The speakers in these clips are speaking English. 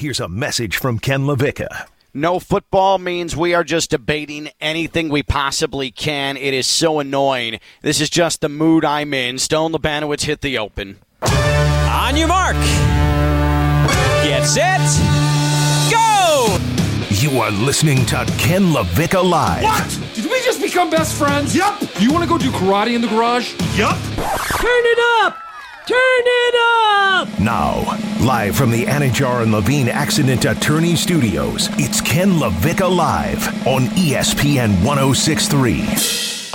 Here's a message from Ken LaVicka. No football means we are just debating anything we possibly can. It is so annoying. This is just the mood I'm in. Stone Labanowitz, hit the open. On your mark. Get set. Go! You are listening to Ken LaVicka Live. What? Did we just become best friends? Yup. You want to go do karate in the garage? Yup. Turn it up. Turn it up! Now, live from the Anajar and Levine Accident Attorney Studios, it's Ken LaVicka Live on ESPN 106.3.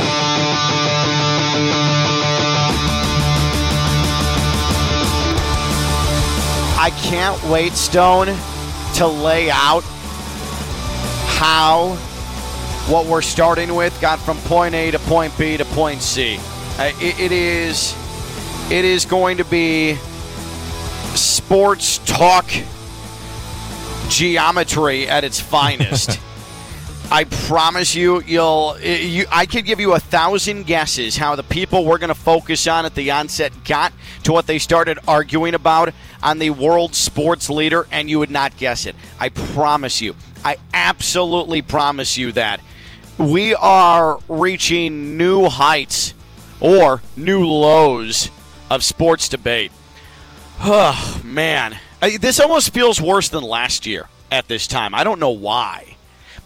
I can't wait, Stone, to lay out how what we're starting with got from point A to point B to point C. It is going to be sports talk geometry at its finest. I promise you, I could give you 1,000 guesses how the people we're going to focus on at the onset got to what they started arguing about on the world sports leader, and you would not guess it. I promise you. I absolutely promise you that. We are reaching new heights or new lows of sports debate. Oh, man. This almost feels worse than last year at this time. I don't know why.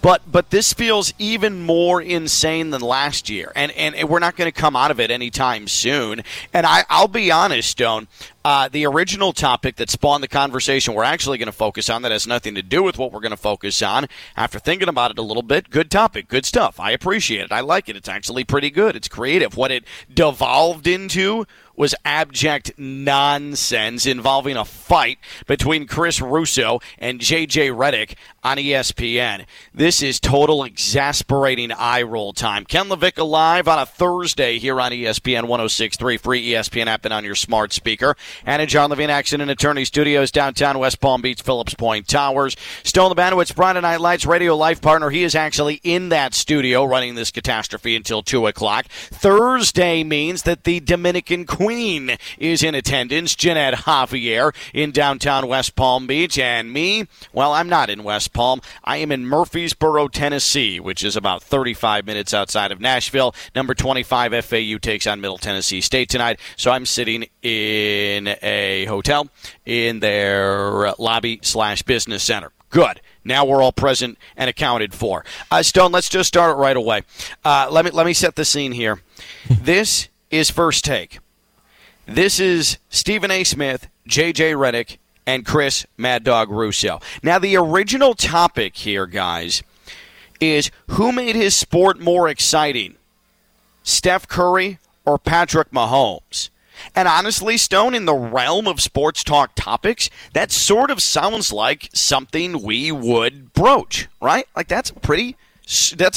But this feels even more insane than last year. And we're not going to come out of it anytime soon. And I'll be honest, Stone, the original topic that spawned the conversation we're actually going to focus on that has nothing to do with what we're going to focus on, after thinking about it a little bit, good topic, good stuff. I appreciate it. I like it. It's actually pretty good. It's creative. What it devolved into was abject nonsense involving a fight between Chris Russo and J.J. Redick on ESPN. This is total exasperating eye roll time. Ken LaVicka Live on a Thursday here on ESPN 106.3, free ESPN app and on your smart speaker. Anajar and Levine Accident Attorney Studios, downtown West Palm Beach, Phillips Point Towers. Stone Labanowitz, Friday Night Lights, radio life partner. He is actually in that studio running this catastrophe until 2 o'clock. Thursday means that the Dominican Queen is in attendance, Jeanette Javier, in downtown West Palm Beach, and me, well, I'm not in West Palm. I am in Murfreesboro, Tennessee, which is about 35 minutes outside of Nashville. Number 25 FAU takes on Middle Tennessee State tonight, so I'm sitting in a hotel in their lobby/business center. Good. Now we're all present and accounted for. Stone, let's just start it right away. Let me set the scene here. This is First Take. This is Stephen A. Smith, J.J. Redick, and Chris Mad Dog Russo. Now, the original topic here, guys, is who made his sport more exciting, Steph Curry or Patrick Mahomes? And honestly, Stone, in the realm of sports talk topics, that sort of sounds like something we would broach, right? Like, that's a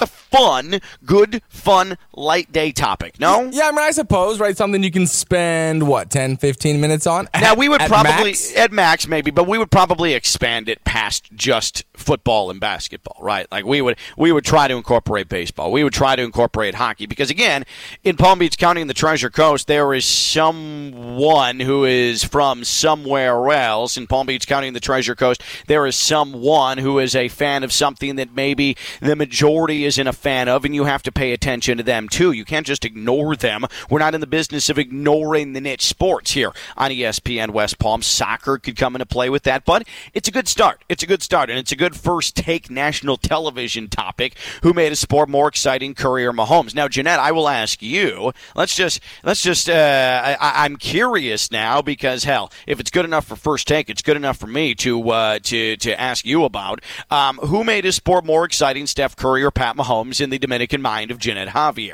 fun, good, fun, light day topic, no? Yeah, I mean, I suppose, right, something you can spend, 10, 15 minutes on? Now, we would probably, at max maybe, but we would probably expand it past just football and basketball, right? Like, we would try to incorporate baseball. We would try to incorporate hockey because, again, in Palm Beach County and the Treasure Coast, there is someone who is from somewhere else. In Palm Beach County and the Treasure Coast, there is someone who is a fan of something that maybe the majority isn't a fan of, and you have to pay attention to them too. You can't just ignore them. We're not in the business of ignoring the niche sports here on ESPN West Palm. Soccer could come into play with that, but it's a good start. It's a good start, and it's a good First Take national television topic. Who made a sport more exciting, Curry or Mahomes? Now, Jeanette, I will ask you. I'm curious now because hell, if it's good enough for First Take, it's good enough for me to ask you about. Who made his sport more exciting, Steph Curry or Pat Mahomes, in the Dominican mind of Jeanette Javier?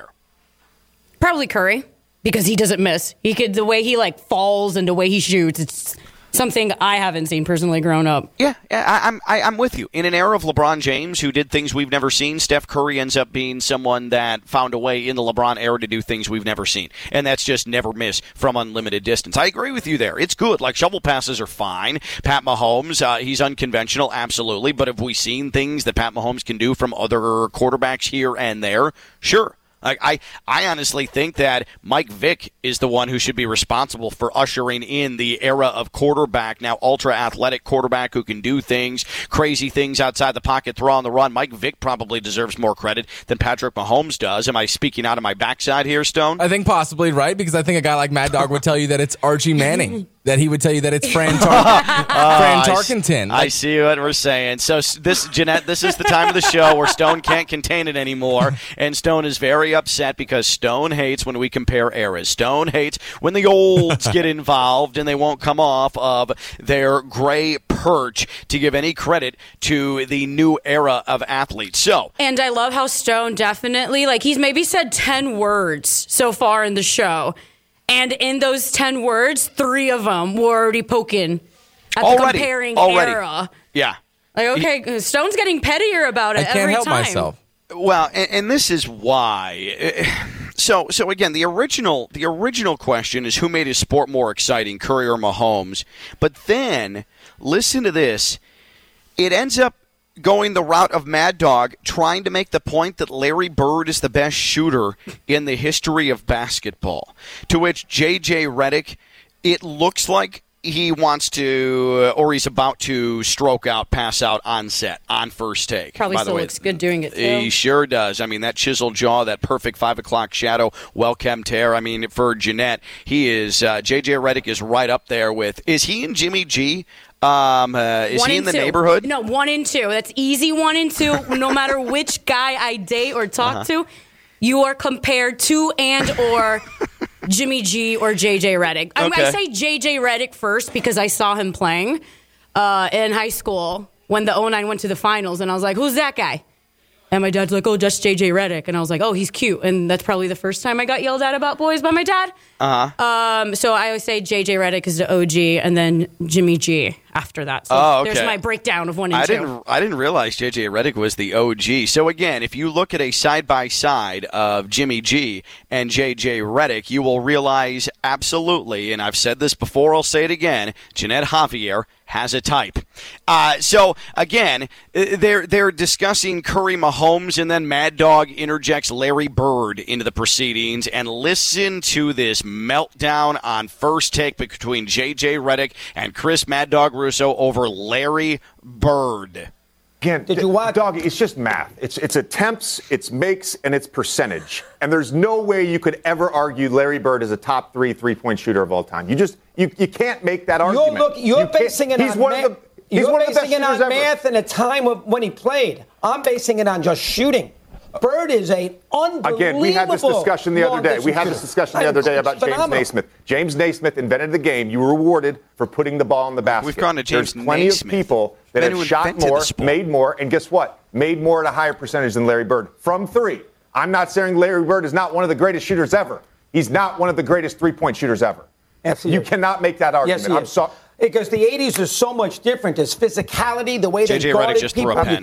Probably Curry, because he doesn't miss. The way he falls and the way he shoots, it's something I haven't seen personally grown up. Yeah, I'm with you. In an era of LeBron James, who did things we've never seen, Steph Curry ends up being someone that found a way in the LeBron era to do things we've never seen. And that's just never miss from unlimited distance. I agree with you there. It's good. Shovel passes are fine. Pat Mahomes, he's unconventional, absolutely. But have we seen things that Pat Mahomes can do from other quarterbacks here and there? Sure. Like I honestly think that Mike Vick is the one who should be responsible for ushering in the era of quarterback, now ultra-athletic quarterback who can do things, crazy things outside the pocket, throw on the run. Mike Vick probably deserves more credit than Patrick Mahomes does. Am I speaking out of my backside here, Stone? I think possibly, right, because I think a guy like Mad Dog would tell you that it's Archie Manning, that he would tell you that it's Fran Tarkenton. I see what we're saying. So, Jeanette, this is the time of the show where Stone can't contain it anymore, and Stone is very upset because Stone hates when we compare eras. Stone hates when the olds get involved and they won't come off of their gray perch to give any credit to the new era of athletes. So, and I love how Stone definitely, like, he's maybe said 10 words so far in the show. And in those 10 words, 3 of them were already poking at the comparing era. Yeah. Like, okay, Stone's getting pettier about it every time. I can't help myself. Well, and this is why. So again, the original question is who made his sport more exciting, Curry or Mahomes? But then, listen to this. It ends up going the route of Mad Dog, trying to make the point that Larry Bird is the best shooter in the history of basketball. To which J.J. Redick, it looks like he wants to, or he's about to stroke out, pass out on set, on First Take. Probably still looks good doing it, too. He sure does. I mean, that chiseled jaw, that perfect 5 o'clock shadow, well-kempt hair. I mean, for Jeanette, he is, J.J. Redick is right up there with, is he and Jimmy G? Is he in the neighborhood? No, 1 and 2. That's easy 1 and 2. No matter which guy I date or talk to, you are compared to and or Jimmy G or J.J. Redick. Okay. I say J.J. Redick first because I saw him playing in high school when the 09 went to the finals. And I was like, who's that guy? And my dad's like, oh, just J.J. Redick. And I was like, oh, he's cute. And that's probably the first time I got yelled at about boys by my dad. Uh-huh. So I always say J.J. Redick is the OG and then Jimmy G after that. So there's my breakdown of 1 and 2. I didn't realize J.J. Redick was the OG. So again, if you look at a side-by-side of Jimmy G and J.J. Redick, you will realize absolutely, and I've said this before, I'll say it again, Jeanette Javier has a type. So again, they're discussing Curry, Mahomes, and then Mad Dog interjects Larry Bird into the proceedings. And listen to this meltdown on First Take between J.J. Redick and Chris Mad Dog Russo over Larry Bird. Again, did you watch? Dog, it's just math. It's attempts, it's makes, and it's percentage. And there's no way you could ever argue Larry Bird is a top 3 3-point shooter of all time. You can't make that argument. You're basing it on math. You're basing it on math and a time of when he played. I'm basing it on just shooting. Bird is an unbelievable. Again, we had this discussion the other day. About James Naismith. James Naismith invented the game. You were rewarded for putting the ball in the basket. We've gone to James Naismith. There's plenty of people that have shot more, made more, and guess what? Made more at a higher percentage than Larry Bird from 3. I'm not saying Larry Bird is not one of the greatest shooters ever. He's not one of the greatest 3-point shooters ever. Absolutely. You cannot make that argument. Yes, I'm sorry. Because the 80s is so much different. There's physicality, the way they guarded just people. Doggy, I've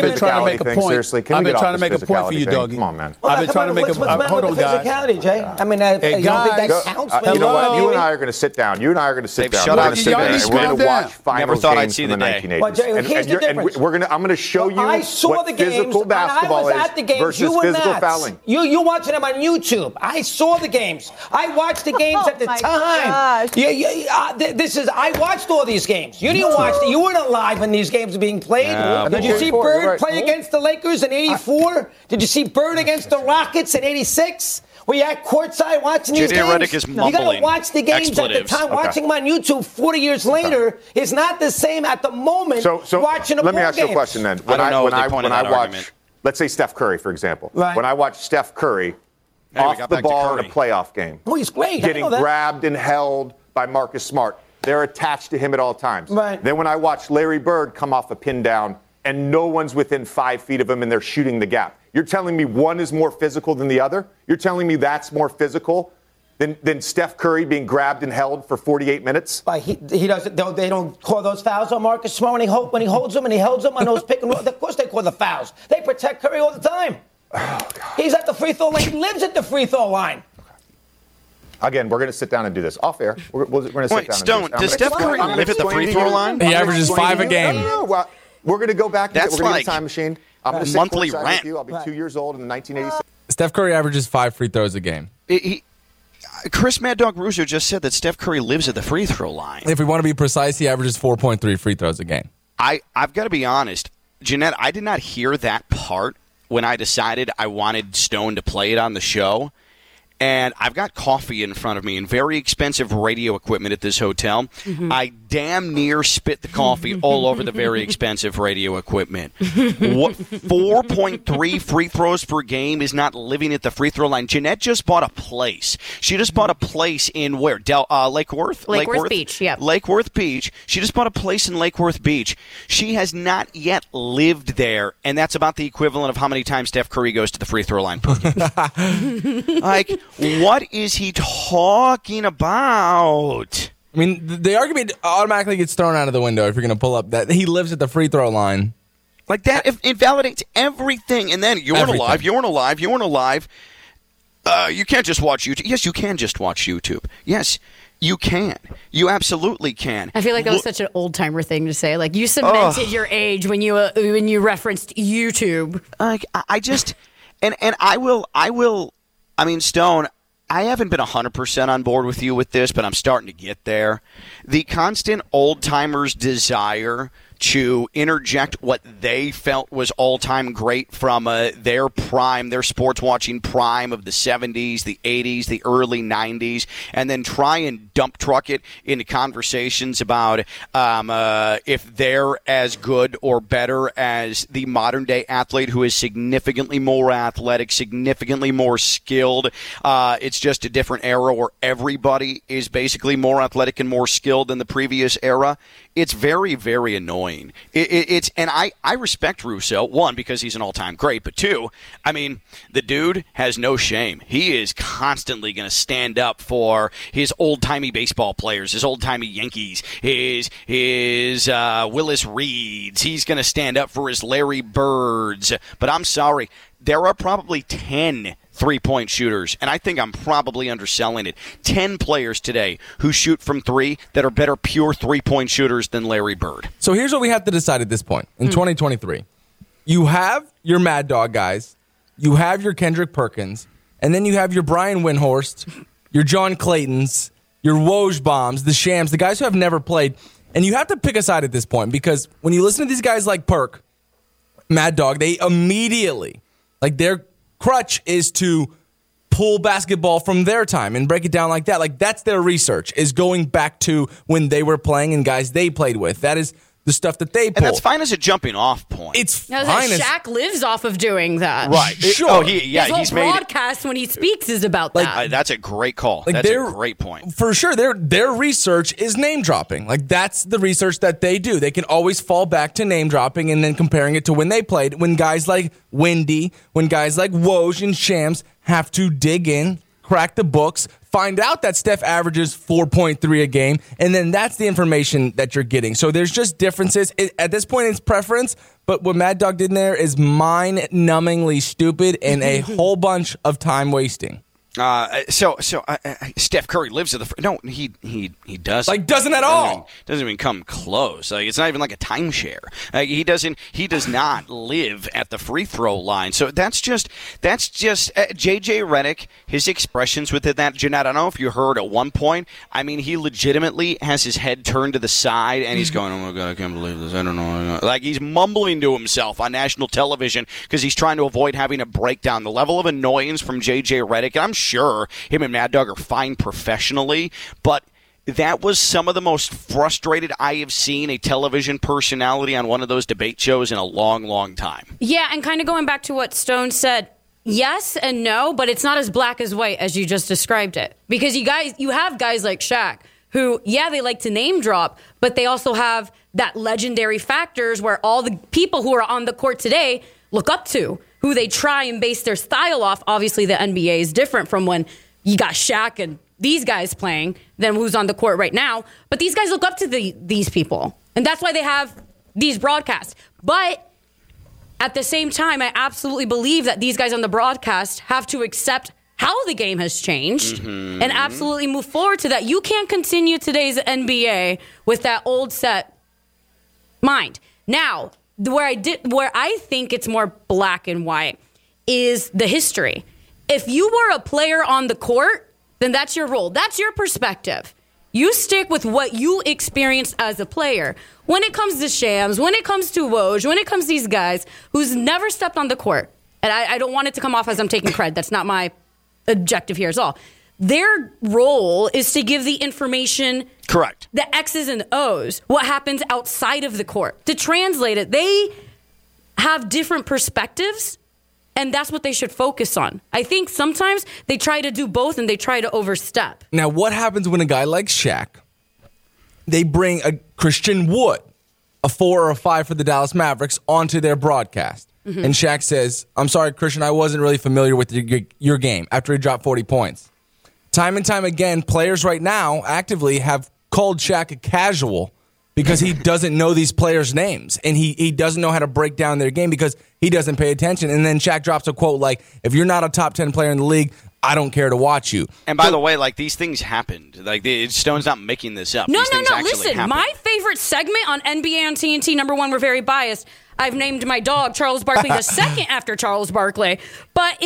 been trying to make a point. Seriously, I've been trying to make a point for you, Doggy. Come on, man. Well, I've been trying to make a point. Hold on, guys. Physicality, Jay. I mean, I don't think that counts. You know what? You and I are going to sit down. Shut up. We're going to watch finals games in the 1980s. And I'm going to show you what physical basketball is versus physical fouling. You're watching them on YouTube. I saw the games. I watched the games at the time. Yeah. I watched all these games. You didn't watch them. You weren't alive when these games were being played. Did you see Bird play against the Lakers in 84? Did you see Bird against the Rockets in 86? Were you at courtside watching these games? Redick is mumbling. You got to watch the games expletives. At the time. Okay. Watching them on YouTube 40 years later is not the same at the moment watching a ball game. Let me ask you a question then. Let's say Steph Curry, for example. Right. When I watch Steph Curry off the ball in a playoff game. Oh, he's great. Getting grabbed and held by Marcus Smart. They're attached to him at all times. Right. Then when I watch Larry Bird come off a pin down and no one's within 5 feet of him and they're shooting the gap. You're telling me one is more physical than the other? You're telling me that's more physical than Steph Curry being grabbed and held for 48 minutes? But he doesn't. They don't call those fouls on Marcus Smart when he holds him and he holds him on those pick and rolls. Of course they call the fouls. They protect Curry all the time. Oh, God. He's at the free throw line. He lives at the free throw line. Again, we're going to sit down and do this. Off air, we're going to sit down and do this. Does Steph Curry live at the free throw line? He averages 5 a game. No. We're going to go back and we're going to get a time machine. I'm going to sit courtside with you. I'll be 2 years old in 1986. Steph Curry averages 5 free throws a game. Chris Mad Dog Russo just said that Steph Curry lives at the free throw line. If we want to be precise, he averages 4.3 free throws a game. I've got to be honest, Jeanette, I did not hear that part when I decided I wanted Stone to play it on the show. And I've got coffee in front of me and very expensive radio equipment at this hotel. Mm-hmm. I damn near spit the coffee all over the very expensive radio equipment. What, 4.3 free throws per game is not living at the free throw line. Jeanette just bought a place. She just bought a place in where? Lake Worth? Lake Worth Beach, yeah. Lake Worth Beach. She just bought a place in Lake Worth Beach. She has not yet lived there, and that's about the equivalent of how many times Steph Curry goes to the free throw line per game. Like, what is he talking about? I mean, the argument automatically gets thrown out of the window if you're going to pull up that he lives at the free throw line. Like that, it invalidates everything. And then you weren't alive. You can't just watch YouTube. Yes, you can just watch YouTube. Yes, you can. You absolutely can. I feel like that was such an old-timer thing to say. Like, you cemented your age when you referenced YouTube. Like, I just... and I will... I mean, Stone, I haven't been 100% on board with you with this, but I'm starting to get there. The constant old-timers' desire to interject what they felt was all-time great from their prime, their sports-watching prime of the 70s, the 80s, the early 90s, and then try and dump truck it into conversations about if they're as good or better as the modern-day athlete who is significantly more athletic, significantly more skilled. It's just a different era where everybody is basically more athletic and more skilled than the previous era. It's very, very annoying. I respect Russo, one, because he's an all-time great, but two, I mean, the dude has no shame. He is constantly going to stand up for his old-timey baseball players, his old-timey Yankees, his Willis Reeds. He's going to stand up for his Larry Birds. But I'm sorry, there are probably 10 three-point shooters, and I think I'm probably underselling it. 10 players today who shoot from three that are better pure three-point shooters than Larry Bird. So here's what we have to decide at this point in 2023. You have your Mad Dog guys, you have your Kendrick Perkins, and then you have your Brian Windhorst, your John Claytons, your Woj Bombs, the Shams, the guys who have never played. And you have to pick a side at this point because when you listen to these guys like Perk, Mad Dog, they immediately, like they're crutch is to pull basketball from their time and break it down like that. Like, that's their research, is going back to when they were playing and guys they played with. That is the stuff that they pull. And that's fine as a jumping-off point. It's now fine that Shaq lives off of doing that. Right. Sure. His whole broadcast when he speaks is about that. That's a great call. Like, that's a great point. For sure. Their research is name-dropping. Like, that's the research that they do. They can always fall back to name-dropping and then comparing it to when they played, when guys like Wendy, when guys like Woj and Shams have to dig in, crack the books, find out that Steph averages 4.3 a game, and then that's the information that you're getting. So there's just differences. At this point, it's preference, but what Mad Dog did in there is mind-numbingly stupid and a whole bunch of time wasting. Steph Curry lives at the no, he doesn't. Like, doesn't at all. Doesn't even come close. Like, it's not even like a timeshare. Like, he does not live at the free throw line. So that's just J.J. Redick, his expressions within that. Jeanette, I don't know if you heard at one point. I mean, he legitimately has his head turned to the side and he's going, "Oh my God, I can't believe this. I don't know." Like, he's mumbling to himself on national television because he's trying to avoid having a breakdown. The level of annoyance from J.J. Redick, and I'm sure him and Mad Dog are fine professionally, but that was some of the most frustrated I have seen a television personality on one of those debate shows in a long, long time. Yeah, and kind of going back to what Stone said, yes and no, but it's not as black as white as you just described it. Because you have guys like Shaq who, yeah, they like to name drop, but they also have that legendary factors where all the people who are on the court today look up to, who they try and base their style off. Obviously, the NBA is different from when you got Shaq and these guys playing than who's on the court right now. But these guys look up to these people, and that's why they have these broadcasts. But at the same time, I absolutely believe that these guys on the broadcast have to accept how the game has changed and absolutely move forward to that. You can't continue today's NBA with that old set mind. Now, where I think it's more black and white is the history. If you were a player on the court, then that's your role. That's your perspective. You stick with what you experienced as a player. When it comes to Shams, when it comes to Woj, when it comes to these guys who's never stepped on the court, and I don't want it to come off as I'm taking credit. That's not my objective here at all. Their role is to give the information, correct, the X's and O's, what happens outside of the court. To translate it, they have different perspectives, and that's what they should focus on. I think sometimes they try to do both, and they try to overstep. Now, what happens when a guy like Shaq, they bring a Christian Wood, a 4 or a 5 for the Dallas Mavericks, onto their broadcast? Mm-hmm. And Shaq says, "I'm sorry, Christian, I wasn't really familiar with your game," after he dropped 40 points. Time and time again, players right now actively have called Shaq a casual because he doesn't know these players' names, and he doesn't know how to break down their game because he doesn't pay attention. And then Shaq drops a quote like, "If you're not a top 10 player in the league, I don't care to watch you." And by the way, like, these things happened. Like, Stone's not making this up. No. Listen, happened. My favorite segment on NBA on TNT, number one, we're very biased. I've named my dog Charles Barkley the second after Charles Barkley. But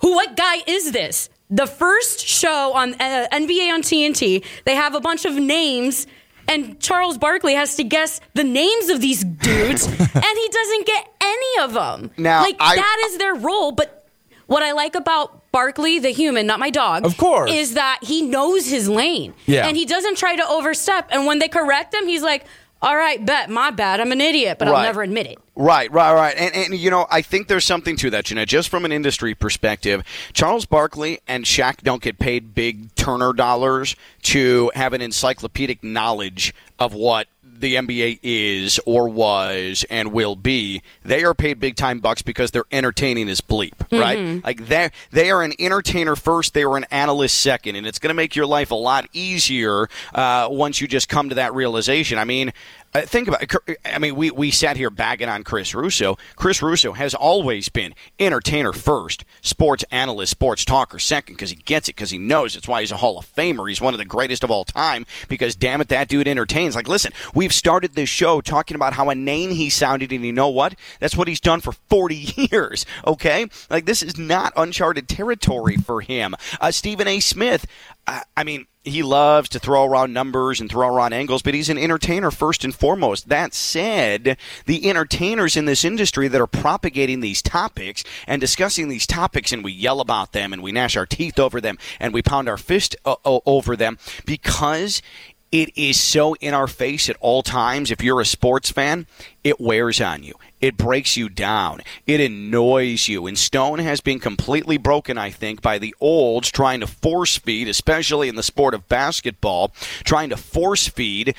what guy is this? The first show on NBA on TNT, they have a bunch of names, and Charles Barkley has to guess the names of these dudes, and he doesn't get any of them. Now, that is their role, but what I like about Barkley, the human, not my dog, of course, is that he knows his lane, and he doesn't try to overstep, and when they correct him, he's like, "All right, bet, my bad, I'm an idiot, but I'll never admit it." Right. And you know, I think there's something to that, Jeanette. Just from an industry perspective, Charles Barkley and Shaq don't get paid big Turner dollars to have an encyclopedic knowledge of what the NBA is or was and will be. They are paid big-time bucks because they're entertaining as bleep, right? Mm-hmm. Like, they are an entertainer first, they are an analyst second, and it's going to make your life a lot easier once you just come to that realization. I mean, think about it. I mean, we sat here bagging on Chris Russo. Chris Russo has always been entertainer first, sports analyst, sports talker second, because he gets it, because he knows. It's why he's a Hall of Famer. He's one of the greatest of all time, because, damn it, that dude entertains. Like, listen, we've started this show talking about how inane he sounded, and you know what? That's what he's done for 40 years, okay? Like, this is not uncharted territory for him. Stephen A. Smith, I mean, he loves to throw around numbers and throw around angles, but he's an entertainer first and foremost. That said, the entertainers in this industry that are propagating these topics and discussing these topics, and we yell about them and we gnash our teeth over them and we pound our fist over them, because it is so in our face at all times. If you're a sports fan, it wears on you. It breaks you down. It annoys you. And Stone has been completely broken, I think, by the olds trying to force feed, especially in the sport of basketball, trying to force feed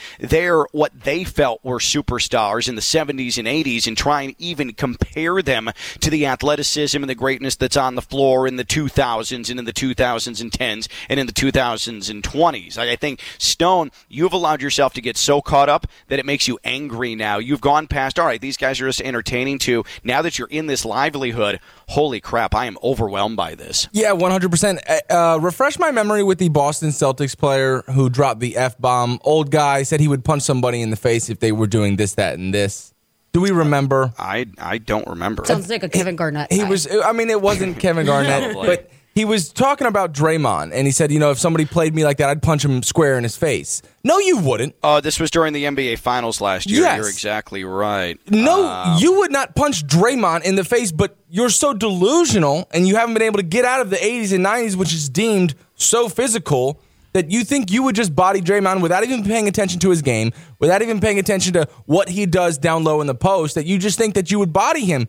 what they felt were superstars in the 70s and 80s, and try and even compare them to the athleticism and the greatness that's on the floor in the 2000s and in the 2010s and in the 2020s. I think, Stone, you've allowed yourself to get so caught up that it makes you angry now. You've gone past, all right, these guys are just entertaining too. Now that you're in this livelihood, holy crap, I am overwhelmed by this. Yeah, 100%. Refresh my memory with the Boston Celtics player who dropped the F-bomb. Old guy, said he would punch somebody in the face if they were doing this, that, and this. Do we remember? I don't remember. Sounds like a Kevin Garnett. He was, I mean, it wasn't Kevin Garnett, but he was talking about Draymond, and he said, you know, if somebody played me like that, I'd punch him square in his face. No, you wouldn't. This was during the NBA Finals last year. Yes. You're exactly right. No, you would not punch Draymond in the face, but you're so delusional, and you haven't been able to get out of the 80s and 90s, which is deemed so physical, that you think you would just body Draymond without even paying attention to his game, without even paying attention to what he does down low in the post, that you just think that you would body him.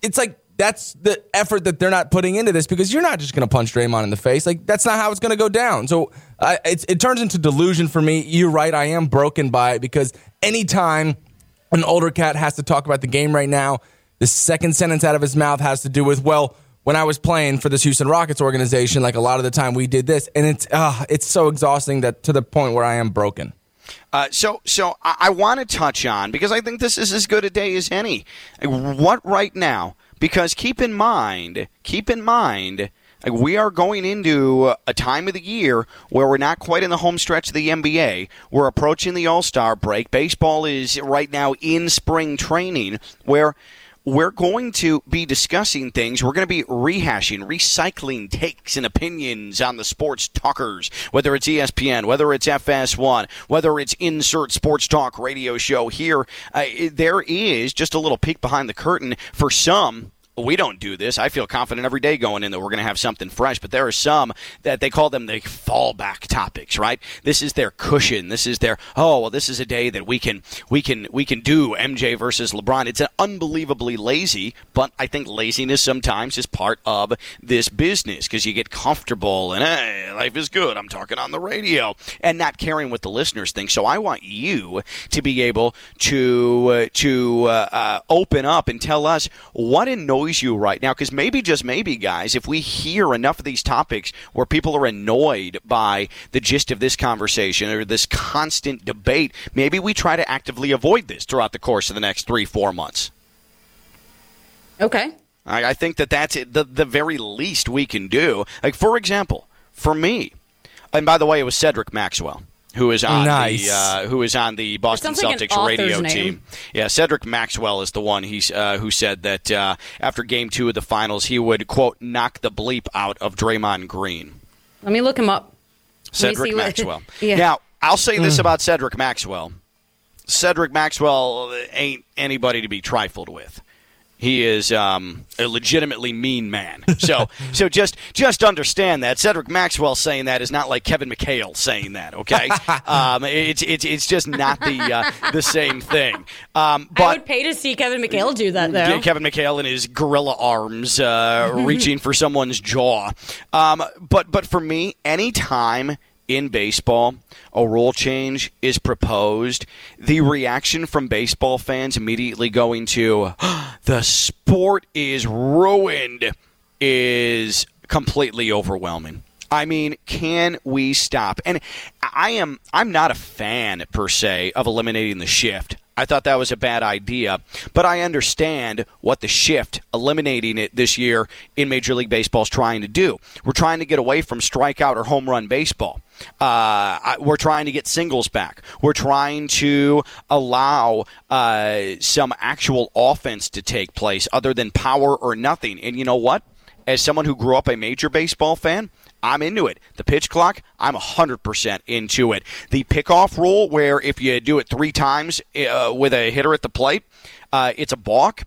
It's like, that's the effort that they're not putting into this, because you're not just going to punch Draymond in the face. Like, that's not how it's going to go down. So it turns into delusion for me. You're right. I am broken by it, because anytime an older cat has to talk about the game right now, the second sentence out of his mouth has to do with, well, when I was playing for this Houston Rockets organization, like, a lot of the time we did this. And it's so exhausting, that to the point where I am broken. So I want to touch on, because I think this is as good a day as any. What right now? Because keep in mind Like, we are going into a time of the year where we're not quite in the home stretch of the NBA. We're approaching the All-Star break. Baseball is right now in spring training, where we're going to be discussing things. We're going to be rehashing, recycling takes and opinions on the sports talkers, whether it's ESPN, whether it's FS1, whether it's insert sports talk radio show here. There is just a little peek behind the curtain for some. We don't do this. I feel confident every day going in that we're going to have something fresh, but there are some that they call them the fallback topics, right? This is their cushion. This is their, oh, well, this is a day that we can do MJ versus LeBron. It's an unbelievably lazy, but I think laziness sometimes is part of this business, because you get comfortable and, hey, life is good, I'm talking on the radio, and not caring what the listeners think. So I want you to be able to open up and tell us what annoys you right now, because maybe, just maybe, guys, if we hear enough of these topics where people are annoyed by the gist of this conversation or this constant debate, maybe we try to actively avoid this throughout the course of the next 3-4 months. Okay. I think that's it, the very least we can do. Like, for example, for me, and by the way, it was Cedric Maxwell who is on the Boston Celtics radio team. Yeah, Cedric Maxwell is the one who said that after Game 2 of the Finals, he would, quote, knock the bleep out of Draymond Green. Let me look him up. Cedric Maxwell. Yeah. Now, I'll say this about Cedric Maxwell. Cedric Maxwell ain't anybody to be trifled with. He is a legitimately mean man. So just understand that. Cedric Maxwell saying that is not like Kevin McHale saying that, okay? It's just not the same thing. But I would pay to see Kevin McHale do that, though. Kevin McHale in his gorilla arms reaching for someone's jaw. But for me, any time in baseball a rule change is proposed, the reaction from baseball fans immediately going to, oh, the sport is ruined, is completely overwhelming. I mean, can we stop? And I'm not a fan, per se, of eliminating the shift. I thought that was a bad idea, but I understand what the shift, eliminating it this year in Major League Baseball, is trying to do. We're trying to get away from strikeout or home run baseball. We're trying to get singles back. We're trying to allow some actual offense to take place other than power or nothing. And you know what? As someone who grew up a major baseball fan, I'm into it. The pitch clock, I'm 100% into it. The pickoff rule, where if you do it 3 times with a hitter at the plate, it's a balk.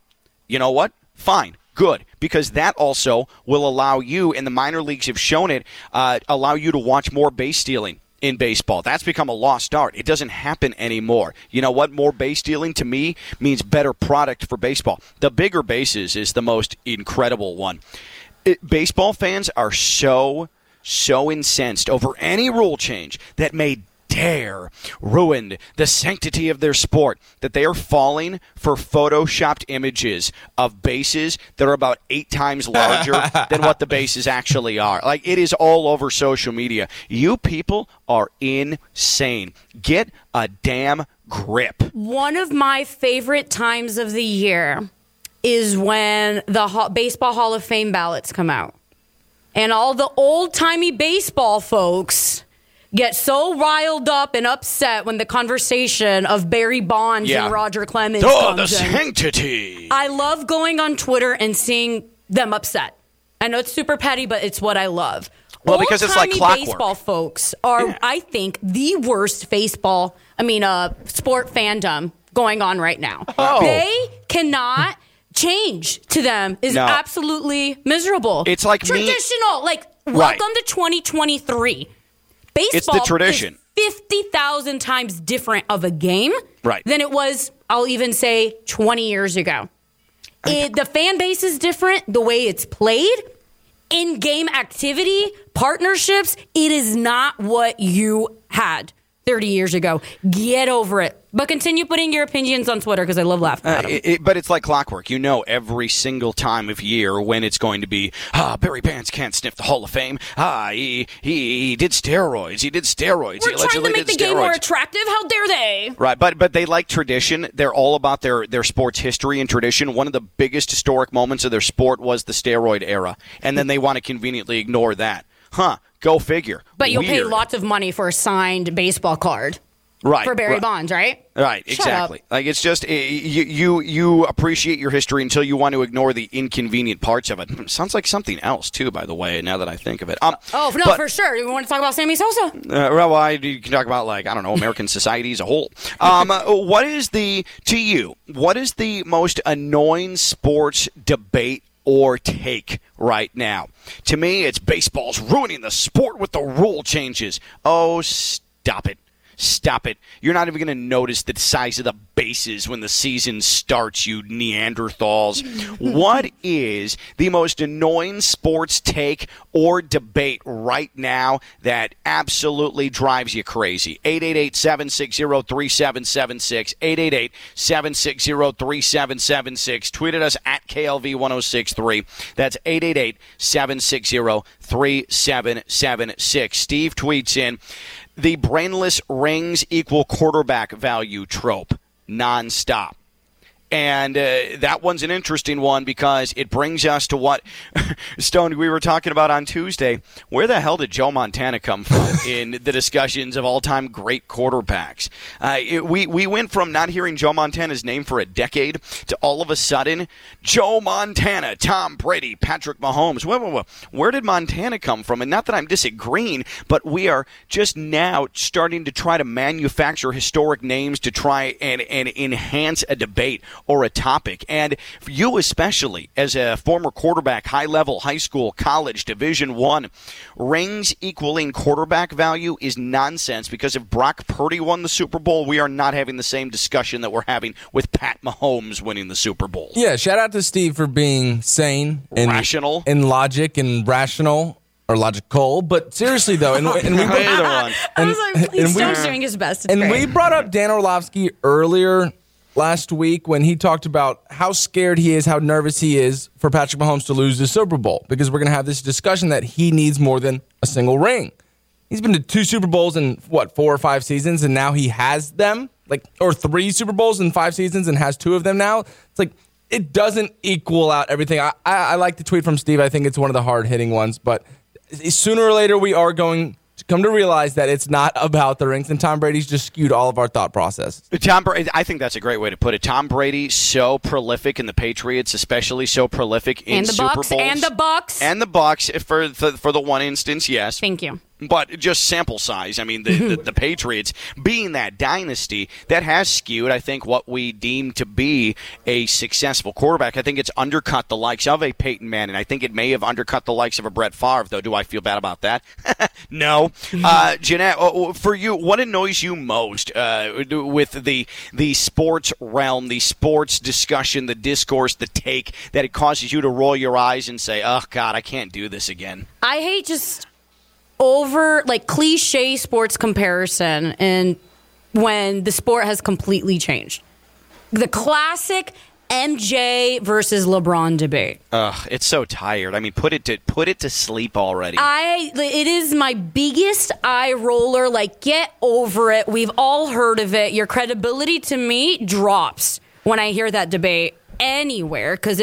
You know what? Fine. Good, because that also will allow you, and the minor leagues have shown it, allow you to watch more base stealing in baseball. That's become a lost art. It doesn't happen anymore. You know what? More base stealing to me means better product for baseball. The bigger bases is the most incredible one. Baseball fans are so incensed over any rule change that may dare ruin the sanctity of their sport that they are falling for photoshopped images of bases that are about 8 times larger than what the bases actually are. Like, it is all over social media. You people are insane. Get a damn grip. One of my favorite times of the year is when the Baseball Hall of Fame ballots come out. And all the old-timey baseball folks get so riled up and upset when the conversation of Barry Bonds and Roger Clemens comes the sanctity. I love going on Twitter and seeing them upset. I know it's super petty, but it's what I love. Well, because it's like clockwork. Baseball folks are, I think, the worst sport fandom going on right now. Oh. They cannot... Change to them is absolutely miserable. It's like traditional. Welcome to 2023. Baseball, it's the tradition, is 50,000 times different of a game than it was, I'll even say, 20 years ago. The fan base is different. The way it's played, in-game activity, partnerships, it is not what you had 30 years ago. Get over it. But continue putting your opinions on Twitter because I love laughing at them. But it's like clockwork. You know every single time of year when it's going to be, Barry Bonds can't sniff the Hall of Fame. He did steroids. We're trying to make the game more attractive. How dare they? Right, but they like tradition. They're all about their sports history and tradition. One of the biggest historic moments of their sport was the steroid era. And then they want to conveniently ignore that. Huh, go figure. But you'll pay lots of money for a signed baseball card. Right, for Barry Bonds, right? Right, exactly. Like it's just you appreciate your history until you want to ignore the inconvenient parts of it. Sounds like something else too, by the way. Now that I think of it. For sure. We want to talk about Sammy Sosa. You can talk about American society as a whole. What is the most annoying sports debate or take right now? To me, it's baseball's ruining the sport with the rule changes. Oh, stop it. Stop it. You're not even going to notice the size of the bases when the season starts, you Neanderthals. What is the most annoying sports take or debate right now that absolutely drives you crazy? 888-760-3776. 888-760-3776. Tweet at us at KLV1063. That's 888-760-3776. Steve tweets in, the brainless rings equal quarterback value trope nonstop. And that one's an interesting one because it brings us to what, Stone, we were talking about on Tuesday. Where the hell did Joe Montana come from in the discussions of all-time great quarterbacks? We went from not hearing Joe Montana's name for a decade to all of a sudden, Joe Montana, Tom Brady, Patrick Mahomes. Whoa. Where did Montana come from? And not that I'm disagreeing, but we are just now starting to try to manufacture historic names to try and enhance a debate or a topic. And for you especially, as a former quarterback, high level, high school, college, Division I, rings equaling quarterback value is nonsense because if Brock Purdy won the Super Bowl, we are not having the same discussion that we're having with Pat Mahomes winning the Super Bowl. Yeah, shout out to Steve for being sane and rational and logic and rational. Or logical, but seriously though, and we brought one. I was like, please, Stone's doing his best. And we brought up Dan Orlovsky earlier last week when he talked about how scared he is, how nervous he is for Patrick Mahomes to lose the Super Bowl because we're going to have this discussion that he needs more than a single ring. He's been to 2 Super Bowls in, 4 or 5 seasons, and now he has them, or 3 Super Bowls in 5 seasons and has 2 of them now. It's like it doesn't equal out everything. I like the tweet from Steve. I think it's one of the hard-hitting ones, but sooner or later we are going come to realize that it's not about the rings, and Tom Brady's just skewed all of our thought process. I think that's a great way to put it. Tom Brady, so prolific, and the Patriots especially so prolific in Super Bowls. And the Bucks, for the one instance, yes. Thank you. But just sample size, I mean, the Patriots being that dynasty, that has skewed, I think, what we deem to be a successful quarterback. I think it's undercut the likes of a Peyton Manning. I think it may have undercut the likes of a Brett Favre, though. Do I feel bad about that? No. Jeanette, for you, what annoys you most with the sports realm, the sports discussion, the discourse, the take, that it causes you to roll your eyes and say, oh, God, I can't do this again? I hate just over cliche sports comparison, and when the sport has completely changed. The classic MJ versus LeBron debate. Ugh, it's so tired. I mean, put it to sleep already. It is my biggest eye roller. Get over it. We've all heard of it. Your credibility to me drops when I hear that debate anywhere, because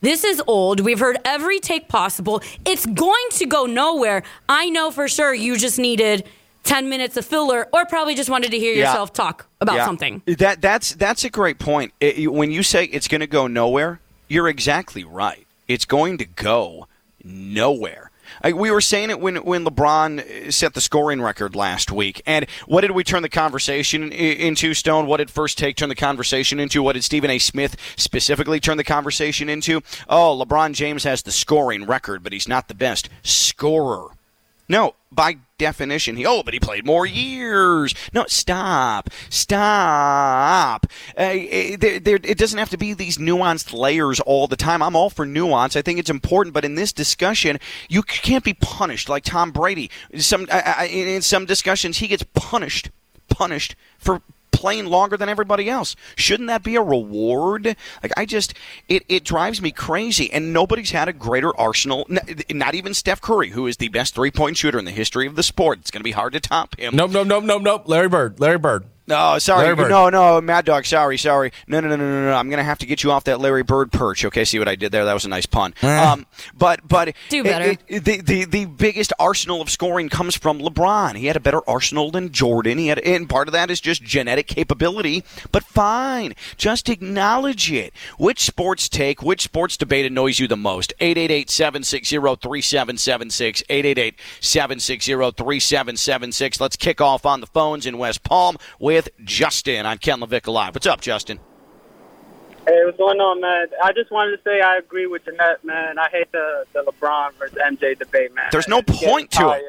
this is old. We've heard every take possible. It's going to go nowhere. I know for sure you just needed 10 minutes of filler, or probably just wanted to hear yourself talk about something. That's a great point. When you say it's going to go nowhere, you're exactly right. It's going to go nowhere. We were saying it when LeBron set the scoring record last week. And what did we turn the conversation into, Stone? What did First Take turn the conversation into? What did Stephen A. Smith specifically turn the conversation into? Oh, LeBron James has the scoring record, but he's not the best scorer. No, by definition, but he played more years. No, stop. It doesn't have to be these nuanced layers all the time. I'm all for nuance. I think it's important, but in this discussion, you can't be punished like Tom Brady. In some discussions, he gets punished punished for playing longer than everybody else. Shouldn't that be a reward? Like, I just, it drives me crazy, and nobody's had a greater arsenal, not even Steph Curry, who is the best three-point shooter in the history of the sport. It's going to be hard to top him. Nope. Larry Bird. No, sorry. No, Mad Dog, sorry. No. I'm going to have to get you off that Larry Bird perch. Okay, see what I did there? That was a nice pun. But do better. The biggest arsenal of scoring comes from LeBron. He had a better arsenal than Jordan. And part of that is just genetic capability. But fine. Just acknowledge it. Which sports debate annoys you the most? 888-760-3776. 888-760-3776. Let's kick off on the phones in West Palm with Justin on Ken LaVicka Live. What's up, Justin? Hey, what's going on, man? I just wanted to say I agree with Jeanette, man. I hate the LeBron versus MJ debate, man. There's no point to it.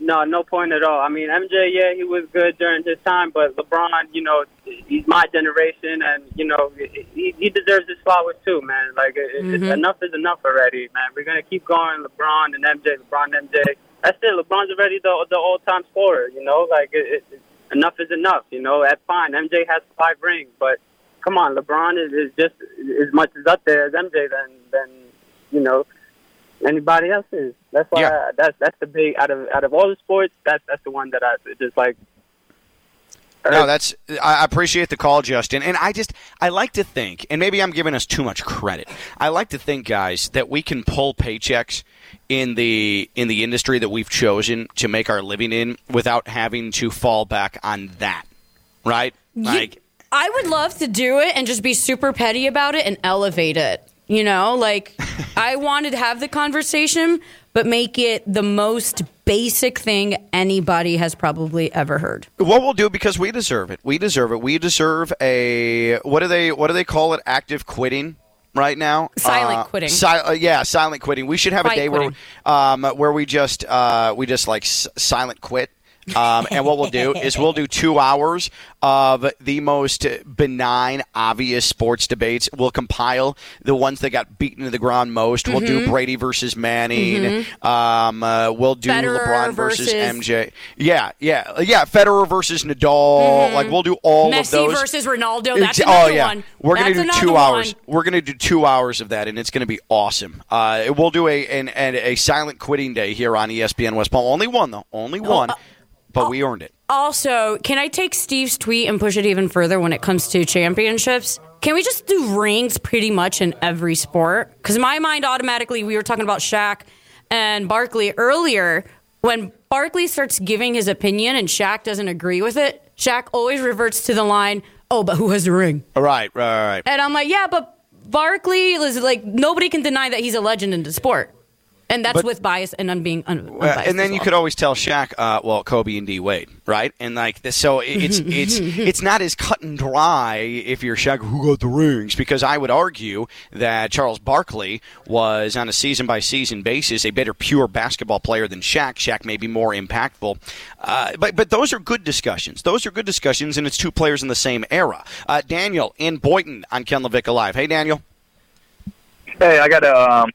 No, no point at all. I mean, MJ, yeah, he was good during his time, but LeBron, you know, he's my generation, and, you know, he deserves his flowers too, man. Like, enough is enough already, man. We're going to keep going LeBron and MJ, LeBron and MJ. That's it. LeBron's already the all-time scorer, you know? Like, enough is enough, you know. That's fine. MJ has 5 rings, but come on, LeBron is just as much as up there as MJ than you know anybody else is. That's why that's the big out of all the sports. That's the one that I just like. No, I appreciate the call, Justin. And I like to think, and maybe I'm giving us too much credit, I like to think, guys, that we can pull paychecks in the industry that we've chosen to make our living in without having to fall back on that, right? I would love to do it and just be super petty about it and elevate it. You know, like, I wanted to have the conversation, but make it the most basic thing anybody has probably ever heard. What we'll do, because we deserve it. We deserve a, what do they call it? Active quitting right now? Silent quitting. Silent quitting. We should have a day quitting. Where we just silent quit. And what we'll do is we'll do 2 hours of the most benign, obvious sports debates. We'll compile the ones that got beaten to the ground most. We'll do Brady versus Manning. We'll do Federer LeBron versus MJ. Yeah. Federer versus Nadal. Like, we'll do all of those. Messi versus Ronaldo. That's another one. We're going to do 2 hours. We're going to do 2 hours of that, and it's going to be awesome. We'll do a silent quitting day here on ESPN West Palm. Only one, though. But we earned it. Also, can I take Steve's tweet and push it even further when it comes to championships? Can we just do rings pretty much in every sport? Because in my mind, automatically, we were talking about Shaq and Barkley earlier. When Barkley starts giving his opinion and Shaq doesn't agree with it, Shaq always reverts to the line, oh, but who has the ring? Right. And I'm like, yeah, but Barkley is like, nobody can deny that he's a legend in the sport. And that's with bias and unbiased. And then you could always tell Shaq, Kobe and D. Wade, right? And like, so it's not as cut and dry if you're Shaq, who got the rings? Because I would argue that Charles Barkley was, on a season-by-season basis, a better pure basketball player than Shaq. Shaq may be more impactful. But those are good discussions. And it's two players in the same era. Daniel in Boynton on Ken LaVicka Live. Hey, Daniel. Hey, I got a...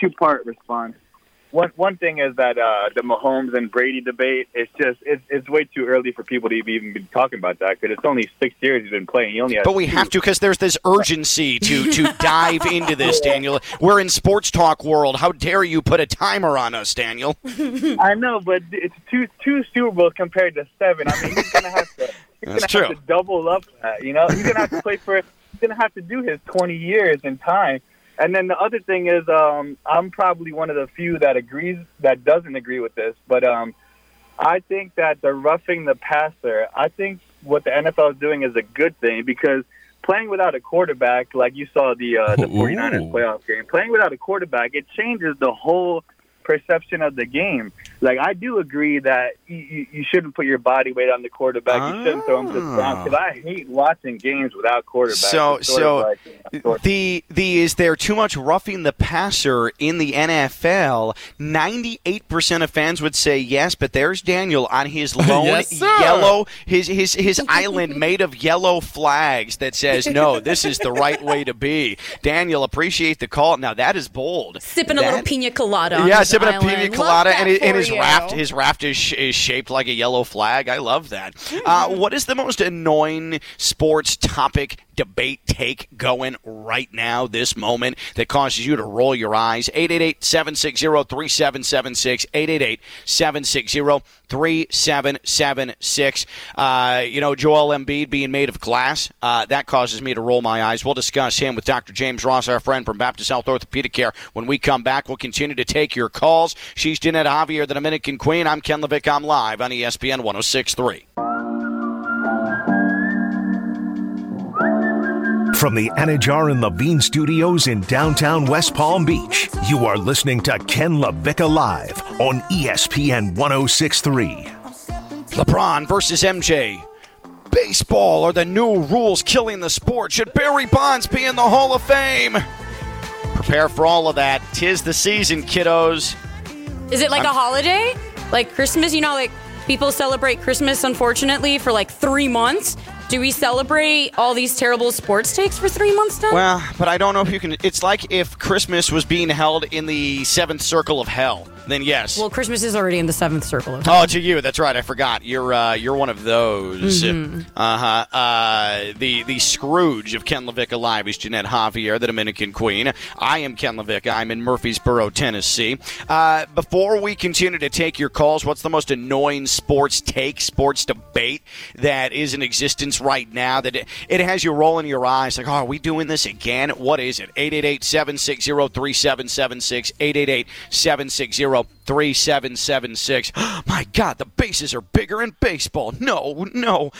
Two-part response. One thing is that the Mahomes and Brady debate, it's way too early for people to even be talking about that because it's only 6 years he's been playing. Have to, because there's this urgency to dive into this, Daniel. We're in sports talk world. How dare you put a timer on us, Daniel? I know, but it's two Super Bowls compared to 7. I mean, he's going to have to, double up that, you know? He's going to have to he's going to have to do his 20 years in time. And then the other thing is I'm probably one of the few that doesn't agree with this. But I think that the roughing the passer, I think what the NFL is doing is a good thing because playing without a quarterback, like you saw the 49ers playoff game, it changes the whole perception of the game. Like, I do agree that you shouldn't put your body weight on the quarterback. You shouldn't throw him to the ground because I hate watching games without quarterbacks. So, Is there too much roughing the passer in the NFL? 98% of fans would say yes, but there's Daniel on his lone yellow, his island made of yellow flags that says, no, this is the right way to be. Daniel, appreciate the call. Now, that is bold. Sipping a little pina colada on his sipping island. A pina colada, and his raft is shaped like a yellow flag. I love that. What is the most annoying sports topic debate take going right now, this moment, that causes you to roll your eyes? 888-760-3776, 888-760-3776. Joel Embiid being made of glass, that causes me to roll my eyes. We'll discuss him with Dr. James Ross, our friend from Baptist Health Orthopedic Care. When we come back, we'll continue to take your calls. She's Jeanette Javier, the Dominican Queen. I'm Ken LaVicka. I'm live on ESPN 106.3. From the Anajar and Levine Studios in downtown West Palm Beach, you are listening to Ken LaVicka Live on ESPN 106.3. LeBron versus MJ. Baseball, are the new rules killing the sport? Should Barry Bonds be in the Hall of Fame? Prepare for all of that. 'Tis the season, kiddos. Is it like a holiday? Like Christmas? People celebrate Christmas, unfortunately, for 3 months. Do we celebrate all these terrible sports takes for 3 months now? Well, but I don't know if you can. It's like if Christmas was being held in the seventh circle of hell. Then yes. Well, Christmas is already in the seventh circle of hell. Oh, to you. That's right. I forgot. You're one of those. Mm-hmm. Uh-huh. The Scrooge of Ken LaVicka Live is Jeanette Javier, the Dominican Queen. I am Ken LaVicka. I'm in Murfreesboro, Tennessee. Before we continue to take your calls, what's the most annoying sports debate that is in existence right now, that it has you rolling your eyes like, oh, are we doing this again? What is it? 888-760-3776, 888-760-3776. My God, the bases are bigger in baseball. No.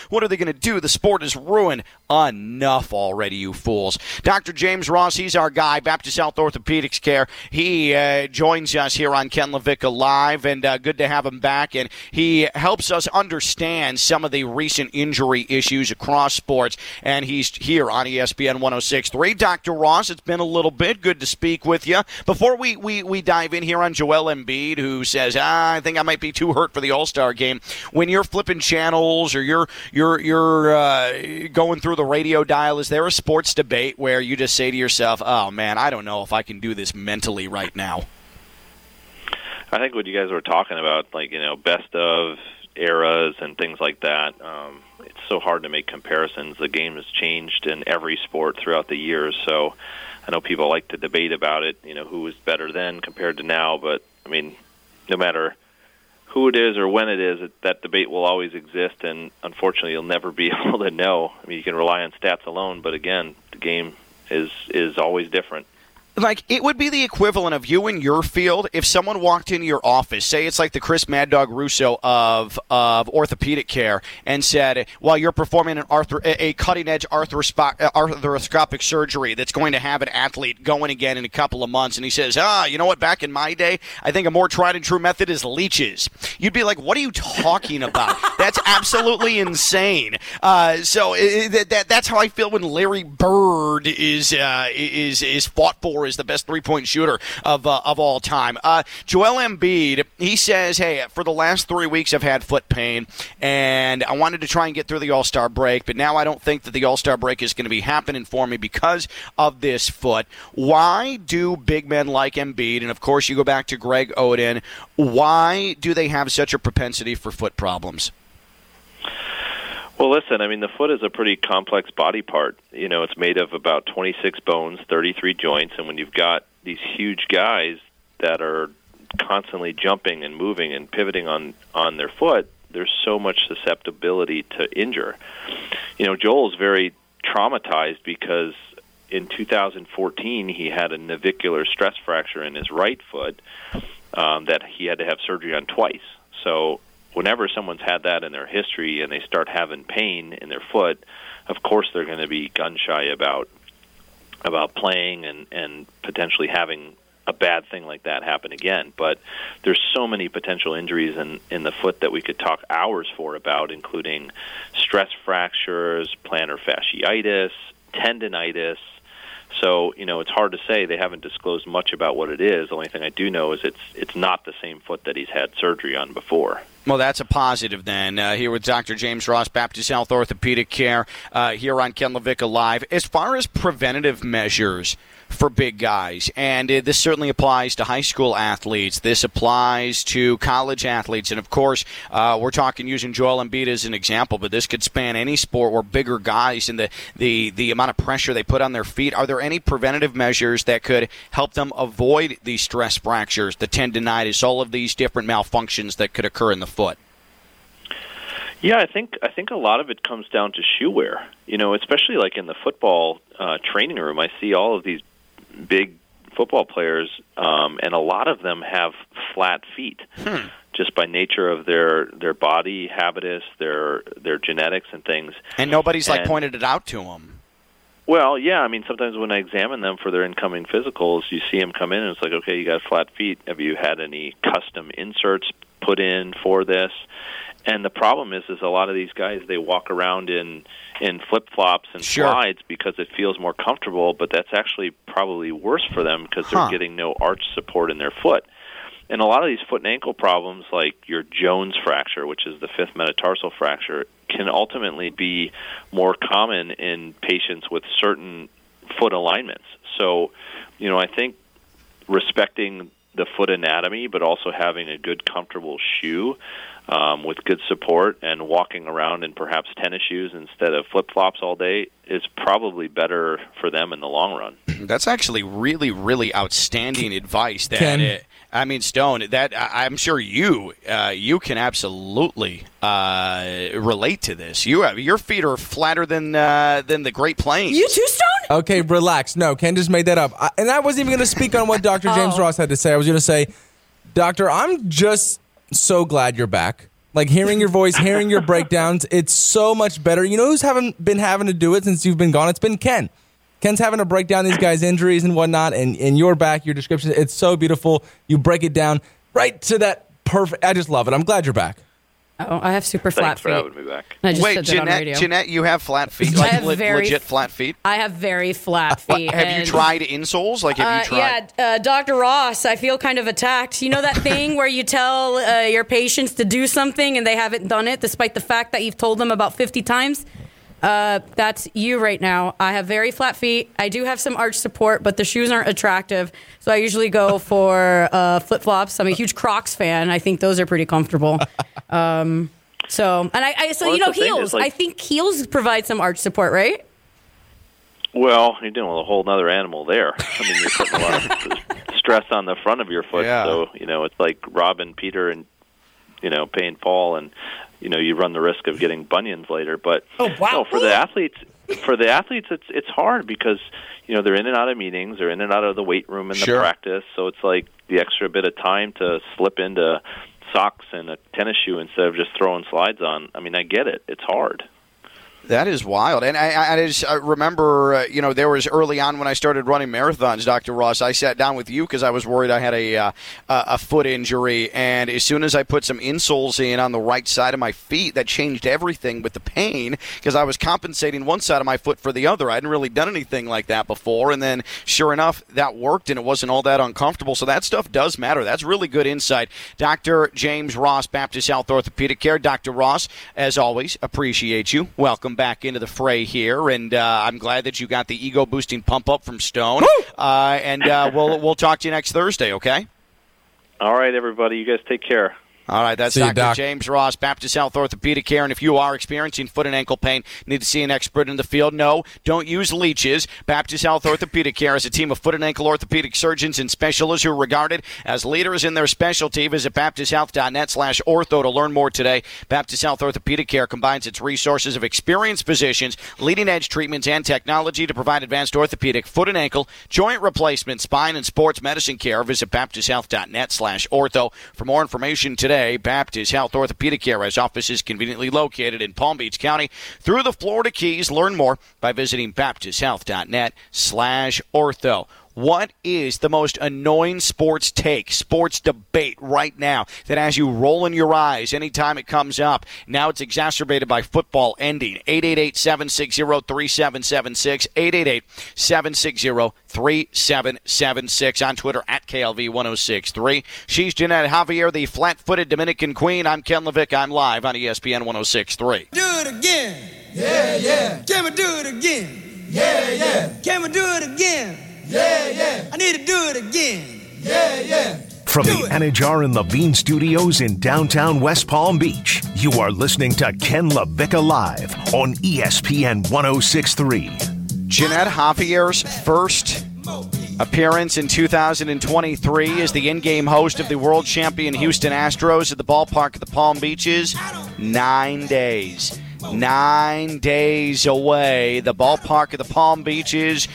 What are they going to do? The sport is ruined. Enough already, you fools. Dr. James Ross, he's our guy, Baptist Health Orthopedics Care. He joins us here on Ken LaVicka Live, and good to have him back. And he helps us understand some of the recent injury issues across sports, and he's here on ESPN 106.3. Dr. Ross, it's been a little bit. Good to speak with you. Before we dive in here on Joel Embiid, who says, I think I might be too hurt for the All-Star game, when you're flipping channels or you're going through the radio dial, is there a sports debate where you just say to yourself, oh, man, I don't know if I can do this mentally right now? I think what you guys were talking about, best of eras and things like that, it's so hard to make comparisons. The game has changed in every sport throughout the years, so I know people like to debate about it, who was better then compared to now, but, no matter who it is or when it is, that debate will always exist, and unfortunately you'll never be able to know. You can rely on stats alone, but again, the game is always different. It would be the equivalent of you in your field if someone walked into your office, say it's like the Chris Mad Dog Russo of orthopedic care, and said, well, you're performing a cutting-edge arthroscopic surgery that's going to have an athlete going again in a couple of months, and he says, you know what, back in my day, I think a more tried-and-true method is leeches. You'd be like, what are you talking about? That's absolutely insane. So that's how I feel when Larry Bird is fought for is the best three-point shooter of all time. Joel Embiid, he says, hey, for the last 3 weeks I've had foot pain, and I wanted to try and get through the All-Star break, but now I don't think that the All-Star break is going to be happening for me because of this foot. Why do big men like Embiid, and of course you go back to Greg Oden, why do they have such a propensity for foot problems? Well, listen, the foot is a pretty complex body part. It's made of about 26 bones, 33 joints, and when you've got these huge guys that are constantly jumping and moving and pivoting on their foot, there's so much susceptibility to injure. Joel's very traumatized because in 2014 he had a navicular stress fracture in his right foot that he had to have surgery on twice. So whenever someone's had that in their history and they start having pain in their foot, of course they're going to be gun-shy about playing and potentially having a bad thing like that happen again. But there's so many potential injuries in the foot that we could talk hours about, including stress fractures, plantar fasciitis, tendinitis, So, you know, it's hard to say. They haven't disclosed much about what it is. The only thing I do know is it's not the same foot that he's had surgery on before. Well, that's a positive then. Here with Dr. James Ross, Baptist Health Orthopedic Care, here on Ken LaVicka Live. As far as preventative measures for big guys, and this certainly applies to high school athletes, this applies to college athletes, and of course, we're talking using Joel Embiid as an example, but this could span any sport where bigger guys and the amount of pressure they put on their feet. Are there any preventative measures that could help them avoid these stress fractures, the tendonitis, all of these different malfunctions that could occur in the foot? Yeah, I think a lot of it comes down to shoe wear. You know, especially like in the football training room, I see all of these big football players, and a lot of them have flat feet, just by nature of their body habitus, their genetics, and things. And nobody's like pointed it out to them. Well, yeah, I mean, sometimes when I examine them for their incoming physicals, you see them come in, and it's like, okay, you got flat feet. Have you had any custom inserts put in for this? And the problem is a lot of these guys, they walk around in flip-flops and slides because it feels more comfortable, but that's actually probably worse for them because they're getting no arch support in their foot. And a lot of these foot and ankle problems, like your Jones fracture, which is the fifth metatarsal fracture, can ultimately be more common in patients with certain foot alignments. So, you know, I think respecting the foot anatomy, but also having a good, comfortable shoe with good support and walking around in perhaps tennis shoes instead of flip-flops all day is probably better for them in the long run. That's actually really, really outstanding advice. Stone, that I'm sure you can absolutely relate to this. You have your feet are flatter than the Great Plains. You too, Stone? Okay, relax. No, Ken just made that up. I wasn't even going to speak on what Dr. James Ross had to say. I was going to say, Doctor, I'm just so glad you're back. Like, hearing your voice, hearing your breakdowns, it's so much better. You know who's been having to do it since you've been gone? It's been Ken. Ken's having to break down these guys' injuries and whatnot, and you're back, your description, it's so beautiful. You break it down right to that perfect. I just love it. I'm glad you're back. Oh, I have super flat feet. Thanks for having me back. I just said that on radio. Wait, Jeanette, you have flat feet? Like, I have legit flat feet? I have very flat feet. Have you tried insoles? Like, have you tried? Yeah, Dr. Ross, I feel kind of attacked. You know that thing where you tell your patients to do something and they haven't done it, despite the fact that you've told them about 50 times? That's you right now. I have very flat feet. I do have some arch support, but the shoes aren't attractive. So I usually go for flip-flops. I'm a huge Crocs fan. I think those are pretty comfortable. Heels. I think heels provide some arch support, right? Well, you're dealing with a whole other animal there. I mean, you're putting a lot of stress on the front of your foot. Yeah. So, you know, it's like robbing Peter and, you know, paying Paul, and you know, you run the risk of getting bunions later. But no, for the athletes, it's hard because, you know, they're in and out of meetings, they're in and out of the weight room and the practice. So it's like the extra bit of time to slip into socks and a tennis shoe instead of just throwing slides on. I mean, I get it. It's hard. That is wild. And I remember, there was early on when I started running marathons, Dr. Ross, I sat down with you because I was worried I had a foot injury. And as soon as I put some insoles in on the right side of my feet, that changed everything with the pain because I was compensating one side of my foot for the other. I hadn't really done anything like that before. And then, sure enough, that worked and it wasn't all that uncomfortable. So that stuff does matter. That's really good insight. Dr. James Ross, Baptist Health Orthopedic Care. Dr. Ross, as always, appreciate you. Welcome back into the fray here, and I'm glad that you got the ego-boosting pump-up from Stone. And we'll talk to you next Thursday, okay? All right, everybody. You guys take care. All right, that's Dr. James Ross, Baptist Health Orthopedic Care. And if you are experiencing foot and ankle pain, need to see an expert in the field, no, don't use leeches. Baptist Health Orthopedic Care is a team of foot and ankle orthopedic surgeons and specialists who are regarded as leaders in their specialty. Visit baptisthealth.net/ortho to learn more today. Baptist Health Orthopedic Care combines its resources of experienced physicians, leading-edge treatments, and technology to provide advanced orthopedic foot and ankle, joint replacement, spine, and sports medicine care. Visit baptisthealth.net/ortho. For more information today, Baptist Health Orthopedic Care has offices conveniently located in Palm Beach County through the Florida Keys. Learn more by visiting baptisthealth.net/ortho. What is the most annoying sports take, sports debate right now that has you rolling your eyes anytime it comes up? Now it's exacerbated by football ending. 888-760-3776, 888-760-3776. On Twitter, at KLV1063. She's Jeanette Javier, the flat-footed Dominican queen. I'm Ken LaVicka. I'm live on ESPN 1063. Do it again. Yeah, yeah. Can we do it again? Yeah, yeah. Can we do it again? Yeah, yeah. I need to do it again. Yeah, yeah. From the Anajar and Levine Studios in downtown West Palm Beach, you are listening to Ken LaVicka Live on ESPN 1063. Jeanette Javier's first appearance in 2023 as the in-game host of the world champion Houston Astros at the Ballpark of the Palm Beaches. 9 days. 9 days away. The Ballpark of the Palm Beaches,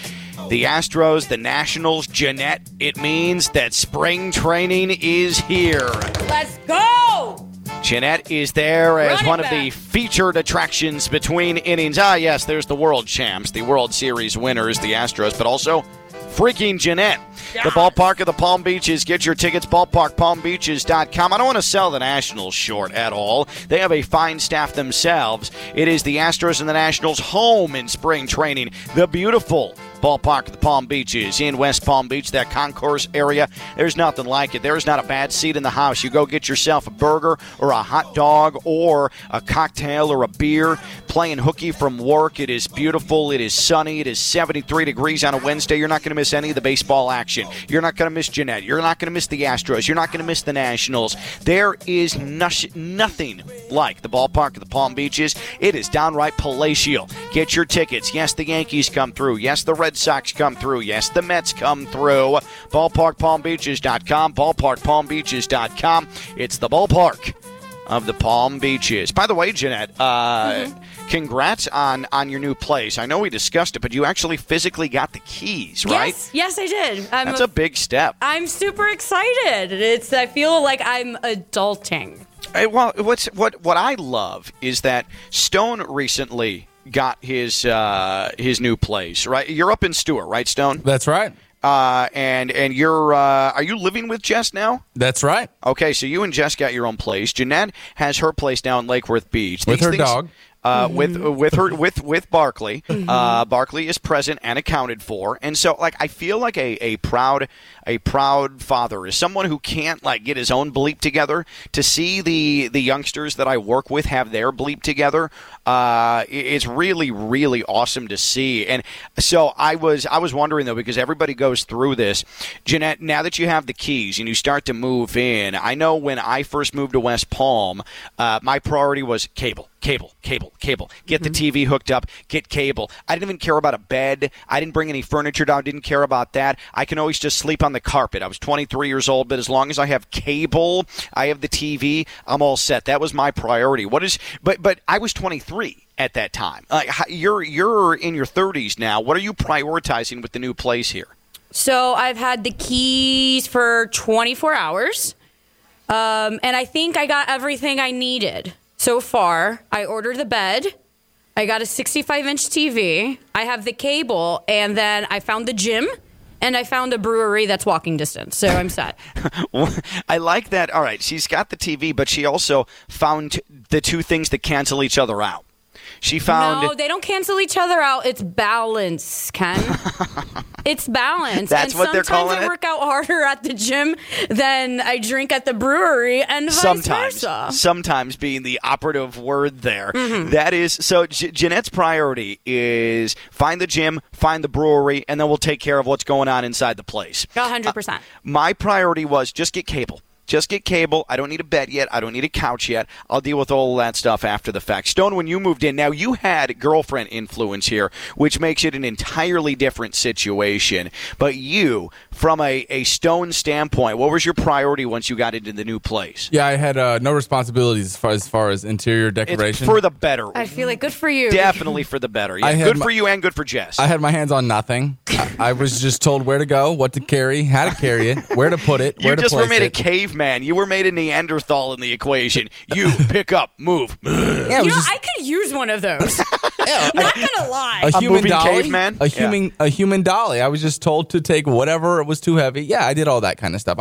the Astros, the Nationals. Jeanette, it means that spring training is here. Let's go! Jeanette is there as one of the featured attractions between innings. Ah, yes, there's the world champs, the World Series winners, the Astros, but also freaking Jeanette. The Ballpark of the Palm Beaches. Get your tickets, ballparkpalmbeaches.com. I don't want to sell the Nationals short at all. They have a fine staff themselves. It is the Astros and the Nationals' home in spring training. The beautiful Ballpark of the Palm Beaches in West Palm Beach, that concourse area. There's nothing like it. There's not a bad seat in the house. You go get yourself a burger or a hot dog or a cocktail or a beer, playing hooky from work. It is beautiful. It is sunny. It is 73 degrees on a Wednesday. You're not going to miss any of the baseball action. You're not going to miss Jeanette. You're not going to miss the Astros. You're not going to miss the Nationals. There is nothing like the Ballpark of the Palm Beaches. It is downright palatial. Get your tickets. Yes, the Yankees come through. Yes, the Red Sox come through. Yes, the Mets come through. BallparkPalmBeaches.com, BallparkPalmBeaches.com. It's the Ballpark of the Palm Beaches. By the way, Jeanette, congrats on your new place. I know we discussed it, but you actually physically got the keys, right? Yes, I did. That's a big step. I'm super excited. I feel like I'm adulting. Well, what I love is that Stone recently got his new place, right? You're up in Stewart, right, Stone? That's right. And you're are you living with Jess now? That's right. Okay, so you and Jess got your own place. Jeanette has her place down in Lake Worth Beach with her dog. With Barkley. Barkley is present and accounted for, and so like I feel like a proud father is someone who can't like get his own bleep together. To see the youngsters that I work with have their bleep together, it's really awesome to see. And so I was wondering though, because everybody goes through this, Jeanette. Now that you have the keys and you start to move in, I know when I first moved to West Palm, my priority was cable. Get the TV hooked up, get cable. I didn't even care about a bed. I didn't bring any furniture down, didn't care about that. I can always just sleep on the carpet. I was 23 years old, but as long as I have cable, I have the TV, I'm all set. That was my priority. But I was 23 at that time. You're in your 30s now. What are you prioritizing with the new place here? So I've had the keys for 24 hours, and I think I got everything I needed. So far, I ordered the bed, I got a 65-inch TV, I have the cable, and then I found the gym, and I found a brewery that's walking distance, so I'm set. I like that. All right, she's got the TV, but she also found the two things that cancel each other out. She found... No, they don't cancel each other out. It's balance, Ken. It's balance. That's what they're calling it? Sometimes I work out harder at the gym than I drink at the brewery, and vice versa. Sometimes being the operative word there. Mm-hmm. That is... So Jeanette's priority is find the gym, find the brewery, and then we'll take care of what's going on inside the place. 100%. My priority was just get cable. Just get cable. I don't need a bed yet. I don't need a couch yet. I'll deal with all that stuff after the fact. Stone, when you moved in, now you had girlfriend influence here, which makes it an entirely different situation. But you, from a Stone standpoint, what was your priority once you got into the new place? Yeah, I had no responsibilities as far as interior decoration. It's for the better. I feel like good for you. Definitely for the better. Yeah, good for you and good for Jess. I had my hands on nothing. I was just told where to go, what to carry, how to carry it, where to put it, where to place it. You just were made a caveman. You were made a Neanderthal in the equation. You pick up, move. Yeah, you know, I could use one of those. Yeah, not going to lie. A human dolly? Caveman? A human dolly. I was just told to take whatever was too heavy. Yeah, I did all that kind of stuff.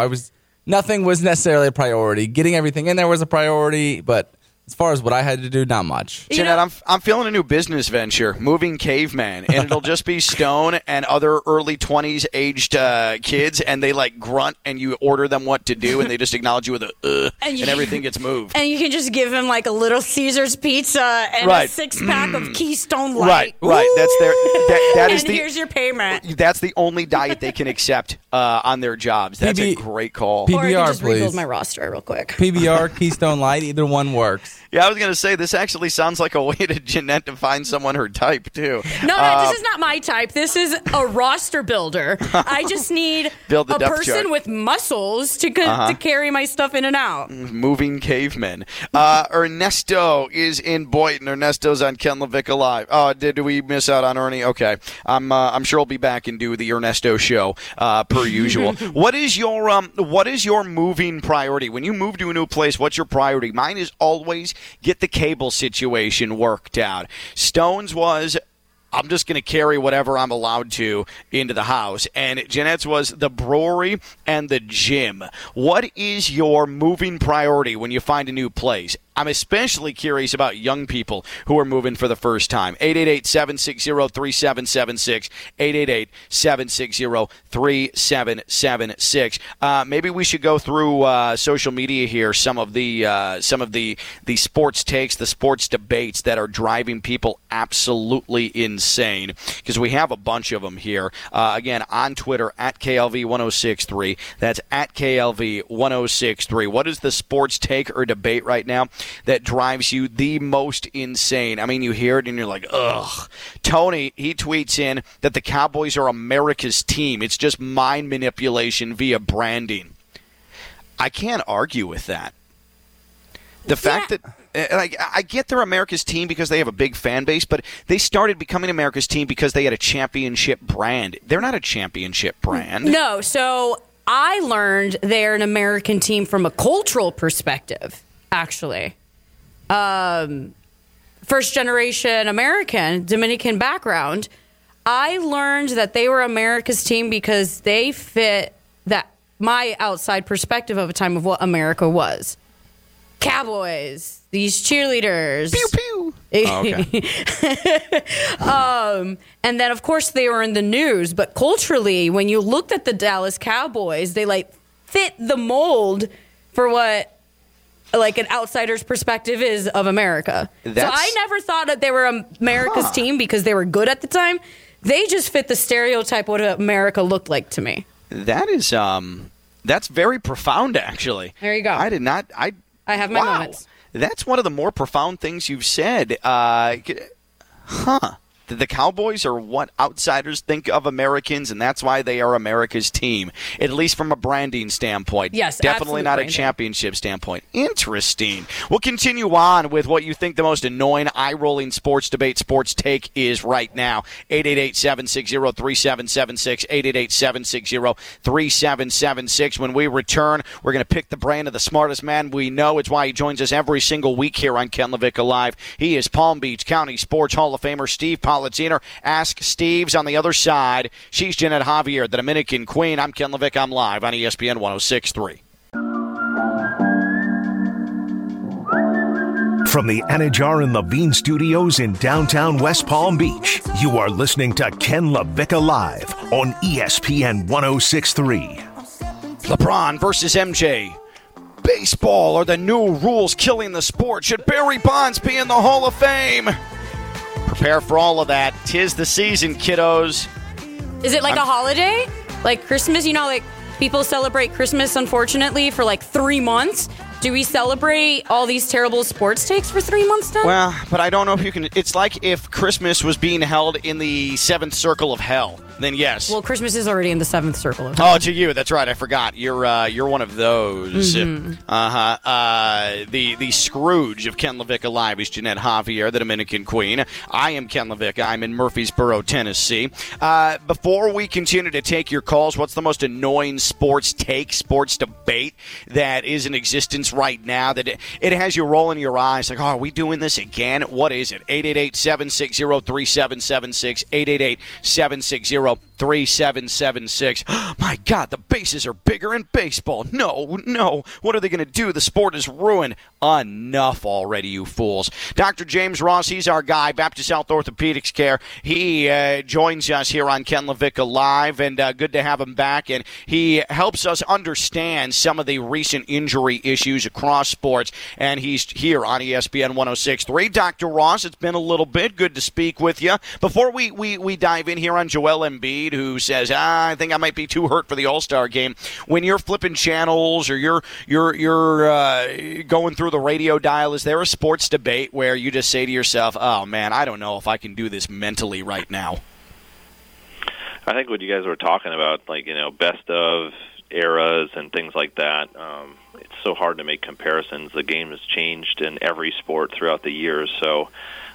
Nothing was necessarily a priority. Getting everything in there was a priority, but as far as what I had to do, not much. Jeanette, I'm feeling a new business venture, Moving Caveman, and it'll just be Stone and other early 20s aged kids, and they like grunt, and you order them what to do, and they just acknowledge you with a and everything gets moved. And you can just give them like a Little Caesars pizza and a six-pack of Keystone Light. Right. That's their. Here's your payment. That's the only diet they can accept on their jobs. That's a great call. PBR, or I can just rebuild my roster real quick. PBR, Keystone Light, either one works. Yeah, I was going to say, this actually sounds like a way to Jeanette to find someone her type, too. No, this is not my type. This is a roster builder. I just need a person with muscles to carry my stuff in and out. Moving cavemen. Ernesto is in Boynton. Ernesto's on Ken LaVicka Live. Oh, did we miss out on Ernie? Okay. I'm sure I'll be back and do the Ernesto show per usual. What is your moving priority? When you move to a new place, what's your priority? Mine is always get the cable situation worked out. Stone's was, I'm just going to carry whatever I'm allowed to into the house. And Jeanette's was the brewery and the gym. What is your moving priority when you find a new place? I'm especially curious about young people who are moving for the first time. 888-760-3776. 888-760-3776. Maybe we should go through social media here, some of the sports takes, the sports debates that are driving people absolutely insane, because we have a bunch of them here. Again, on Twitter, at KLV1063. That's at KLV1063. What is the sports take or debate right now that drives you the most insane? I mean, you hear it and you're like, ugh. Tony, he tweets in that the Cowboys are America's team. It's just mind manipulation via branding. I can't argue with that. The fact that... I get they're America's team because they have a big fan base, but they started becoming America's team because they had a championship brand. They're not a championship brand. No, so I learned they're an American team from a cultural perspective. Actually, first generation American, Dominican background. I learned that they were America's team because they fit that my outside perspective of a time of what America was. Cowboys, these cheerleaders. Pew, pew. Oh, okay. And then, of course, they were in the news. But culturally, when you looked at the Dallas Cowboys, they like fit the mold for what like an outsider's perspective is of America. So I never thought that they were America's team because they were good at the time. They just fit the stereotype what America looked like to me. That is, that's very profound, actually. There you go. I did not. I have my moments. That's one of the more profound things you've said. The Cowboys are what outsiders think of Americans, and that's why they are America's team, at least from a branding standpoint. Yes, definitely not branding. A championship standpoint. Interesting. We'll continue on with what you think the most annoying, eye-rolling sports debate, sports take is right now. 888-760-3776, 888-760-3776. When we return, we're going to pick the brain of the smartest man we know. It's why he joins us every single week here on Ken LaVicka Live. He is Palm Beach County Sports Hall of Famer Steve Palatiner. Ask Steve's on the other side. She's Jeanette Javier, the Dominican Queen. I'm Ken LaVicka. I'm live on ESPN 106.3. From the Anajar and Levine Studios in downtown West Palm Beach, you are listening to Ken LaVicka Live on ESPN 106.3. LeBron versus MJ. Baseball are the new rules killing the sport. Should Barry Bonds be in the Hall of Fame? Prepare for all of that. 'Tis the season, kiddos. Is it like a holiday? Like Christmas? You know, like people celebrate Christmas, unfortunately, for like 3 months. Do we celebrate all these terrible sports takes for 3 months now? Well, but I don't know if you can. It's like if Christmas was being held in the seventh circle of hell. then yes. Well, Christmas is already in the seventh circle of time. Oh, to you. That's right. I forgot. You're one of those. Mm-hmm. Uh-huh. The Scrooge of Ken LaVicka Live is Jeanette Javier, the Dominican Queen. I am Ken LaVicka. I'm in Murfreesboro, Tennessee. Before we continue to take your calls, what's the most annoying sports debate that is in existence right now that it has you rolling your eyes like, oh, are we doing this again? What is it? 888-760-3776, 888-760-3776. My God, the bases are bigger in baseball. No. What are they going to do? The sport is ruined. Enough already, you fools. Dr. James Ross, he's our guy, Baptist Health Orthopedic Care. He joins us here on Ken LaVicka Live, and good to have him back. And he helps us understand some of the recent injury issues across sports, and he's here on ESPN 106.3. Dr. Ross, it's been a little bit. Good to speak with you. Before we dive in here on Joel Embiid, who says, I think I might be too hurt for the All-Star game, when you're flipping channels or you're going through the radio dial, is there a sports debate where you just say to yourself, oh, man, I don't know if I can do this mentally right now? I think what you guys were talking about, like, you know, best of eras and things like that, it's so hard to make comparisons. The game has changed in every sport throughout the years, so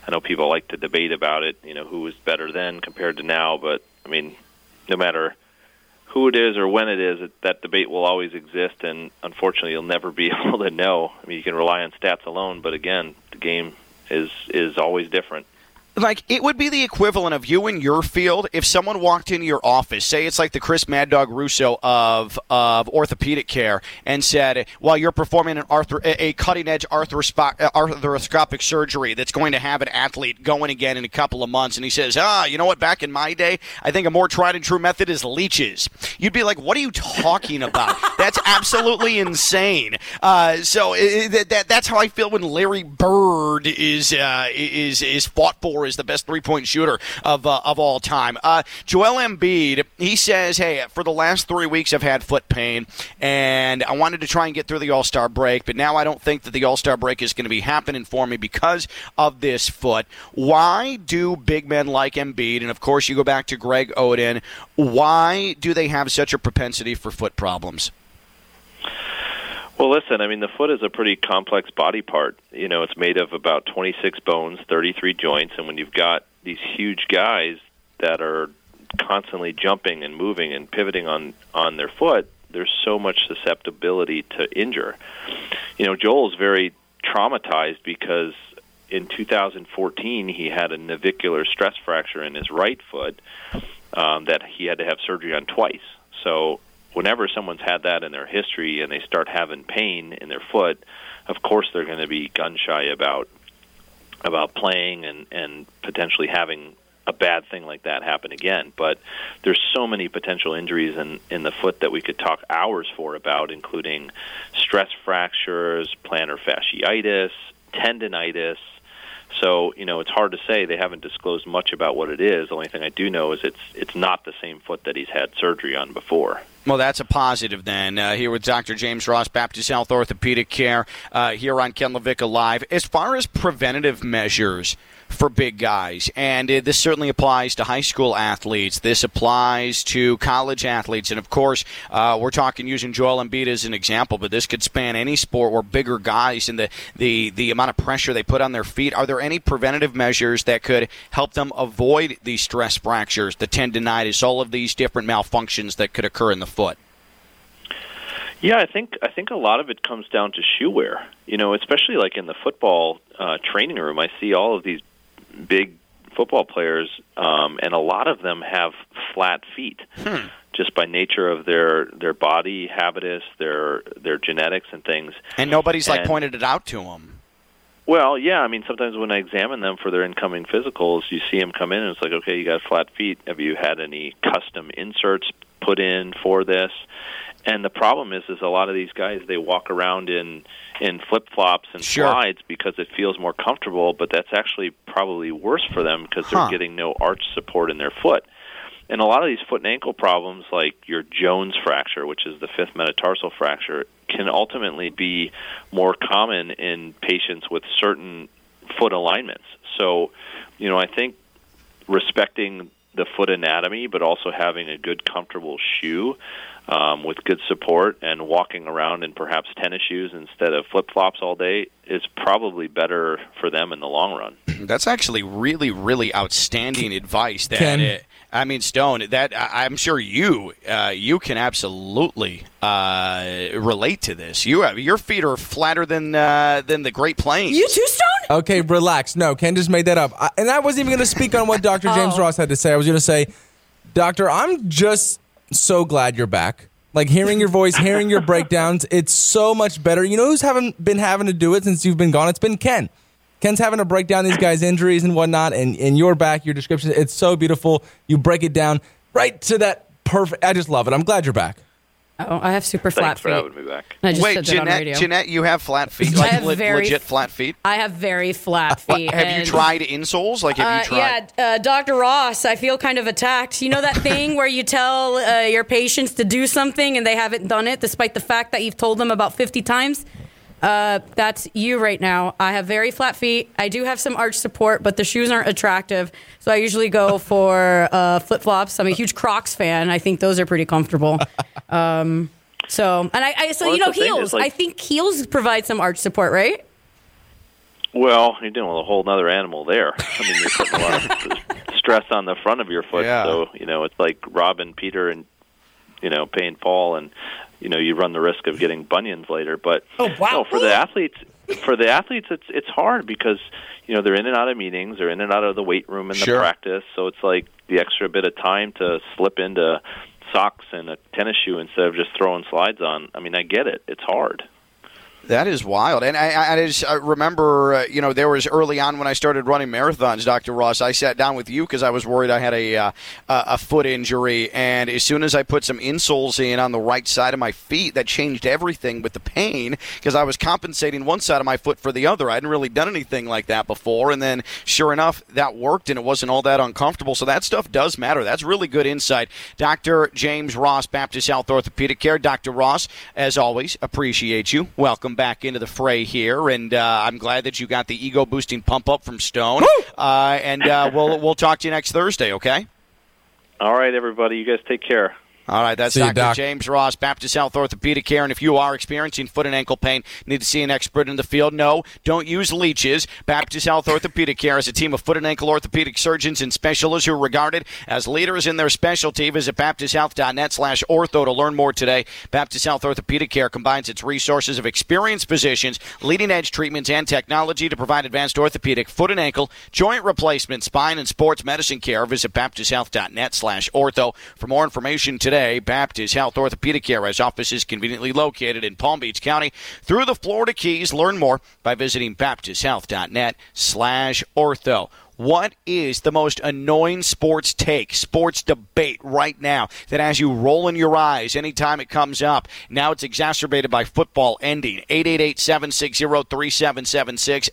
I know people like to debate about it, you know, who was better then compared to now, but, I mean, no matter who it is or when it is, that debate will always exist, and unfortunately you'll never be able to know. I mean, you can rely on stats alone, but again, the game is always different. Like, it would be the equivalent of you in your field if someone walked into your office, say it's like the Chris Mad Dog Russo of orthopedic care, and said, well, you're performing a cutting-edge arthroscopic surgery that's going to have an athlete going again in a couple of months, and he says, you know what, back in my day, I think a more tried-and-true method is leeches. You'd be like, what are you talking about? That's absolutely insane. So that's how I feel when Larry Bird is fought for is the best three-point shooter of all time. Joel Embiid, he says, hey, for the last 3 weeks I've had foot pain, and I wanted to try and get through the All-Star break, but now I don't think that the All-Star break is going to be happening for me because of this foot. Why do big men like Embiid, and of course you go back to Greg Oden, why do they have such a propensity for foot problems? Well, listen, I mean, the foot is a pretty complex body part. You know, it's made of about 26 bones, 33 joints, and when you've got these huge guys that are constantly jumping and moving and pivoting on their foot, there's so much susceptibility to injure. You know, Joel's very traumatized because in 2014 he had a navicular stress fracture in his right foot that he had to have surgery on twice. So whenever someone's had that in their history and they start having pain in their foot, of course they're going to be gun-shy about playing and potentially having a bad thing like that happen again. But there's so many potential injuries in the foot that we could talk hours about, including stress fractures, plantar fasciitis, tendonitis. So, you know, it's hard to say. They haven't disclosed much about what it is. The only thing I do know is it's not the same foot that he's had surgery on before. Well, that's a positive then. Here with Dr. James Ross, Baptist Health Orthopedic Care, here on Ken LaVicka Live. As far as preventative measures for big guys, and this certainly applies to high school athletes, this applies to college athletes, and of course, we're talking using Joel Embiid as an example, but this could span any sport where bigger guys and the amount of pressure they put on their feet. Are there any preventative measures that could help them avoid these stress fractures, the tendonitis, all of these different malfunctions that could occur in the foot? Yeah, I think a lot of it comes down to shoe wear. You know, especially like in the football training room, I see all of these big football players, and a lot of them have flat feet, just by nature of their body, habitus, their genetics, and things. And nobody's like pointed it out to them. Well, yeah, I mean, sometimes when I examine them for their incoming physicals, you see them come in, and it's like, okay, you got flat feet. Have you had any custom inserts put in for this? And the problem is a lot of these guys, they walk around in flip-flops and slides because it feels more comfortable, but that's actually probably worse for them because they're getting no arch support in their foot. And a lot of these foot and ankle problems, like your Jones fracture, which is the fifth metatarsal fracture, can ultimately be more common in patients with certain foot alignments. So, you know, I think respecting the foot anatomy, but also having a good, comfortable shoe with good support, and walking around in perhaps tennis shoes instead of flip-flops all day is probably better for them in the long run. That's actually really, really outstanding advice. Stone, that I'm sure you can absolutely relate to this. Your feet are flatter than the Great Plains. You too, Stone? Okay, relax. No, Ken just made that up. I wasn't even going to speak on what Dr. James Ross had to say. I was going to say, Doctor, I'm just so glad you're back. Like, hearing your voice, hearing your breakdowns, it's so much better. You know who's been having to do it since you've been gone? It's been Ken. Ken's having to break down these guys' injuries and whatnot, and your back, your description, it's so beautiful. You break it down right to that perfect. I just love it. I'm glad you're back. Oh, I have super flat feet. Thanks for having me back. I just said that on radio. Wait, Jeanette, you have flat feet? Like, I have legit flat feet? I have very flat feet. Have you tried insoles? Like, Yeah, Dr. Ross, I feel kind of attacked. You know that thing where you tell your patients to do something and they haven't done it, despite the fact that you've told them about 50 times? That's you right now. I have very flat feet. I do have some arch support, but the shoes aren't attractive. So I usually go for flip-flops. I'm a huge Crocs fan. I think those are pretty comfortable. Heels. I think heels provide some arch support, right? Well, you're dealing with a whole other animal there. I mean, you're putting a lot of stress on the front of your foot. Yeah. So, it's like robbing Peter and, paying Paul, and you run the risk of getting bunions later. But for the athletes, it's hard because they're in and out of meetings, they're in and out of the weight room and the practice. So it's like the extra bit of time to slip into socks and a tennis shoe instead of just throwing slides on. I mean, I get it. It's hard. That is wild. And I remember, there was early on when I started running marathons, Dr. Ross, I sat down with you because I was worried I had a foot injury. And as soon as I put some insoles in on the right side of my feet, that changed everything with the pain because I was compensating one side of my foot for the other. I hadn't really done anything like that before. And then, sure enough, that worked and it wasn't all that uncomfortable. So that stuff does matter. That's really good insight. Dr. James Ross, Baptist Health Orthopedic Care. Dr. Ross, as always, appreciate you. Welcome back into the fray here, and I'm glad that you got the ego-boosting pump-up from Stone. And we'll talk to you next Thursday, okay? All right, everybody. You guys take care. All right, that's Dr. James Ross, Baptist Health Orthopedic Care. And if you are experiencing foot and ankle pain, need to see an expert in the field, no, don't use leeches. Baptist Health Orthopedic Care is a team of foot and ankle orthopedic surgeons and specialists who are regarded as leaders in their specialty. Visit baptisthealth.net/ortho to learn more today. Baptist Health Orthopedic Care combines its resources of experienced physicians, leading-edge treatments, and technology to provide advanced orthopedic foot and ankle, joint replacement, spine, and sports medicine care. Visit baptisthealth.net/ortho. For more information today, Baptist Health Orthopedic Care has offices conveniently located in Palm Beach County through the Florida Keys. Learn more by visiting baptisthealth.net/ortho. What is the most annoying sports debate right now that has you rolling your eyes anytime it comes up? Now it's exacerbated by football ending. 888-760-3776,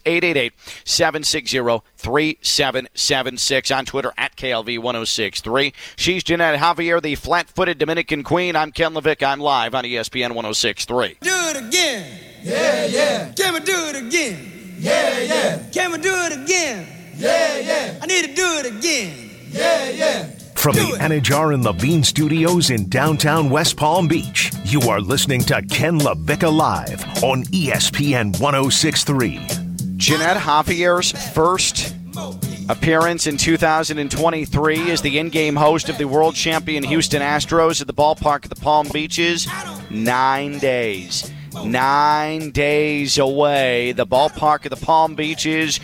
888-760-3776 on Twitter at KLV1063. She's Jeanette Javier, the flat-footed Dominican queen. I'm Ken LaVicka. I'm live on ESPN 1063. Do it again. Yeah, yeah. Can we do it again? Yeah, yeah. Can we do it again? Yeah, yeah. I need to do it again. Yeah, yeah. From the Anajar and Levine Studios in downtown West Palm Beach, you are listening to Ken LaVicka Live on ESPN 1063. Jeanette Javier's first appearance in 2023 as the in-game host of the world champion Houston Astros at the Ballpark of the Palm Beaches. 9 days. 9 days away. The Ballpark of the Palm Beaches.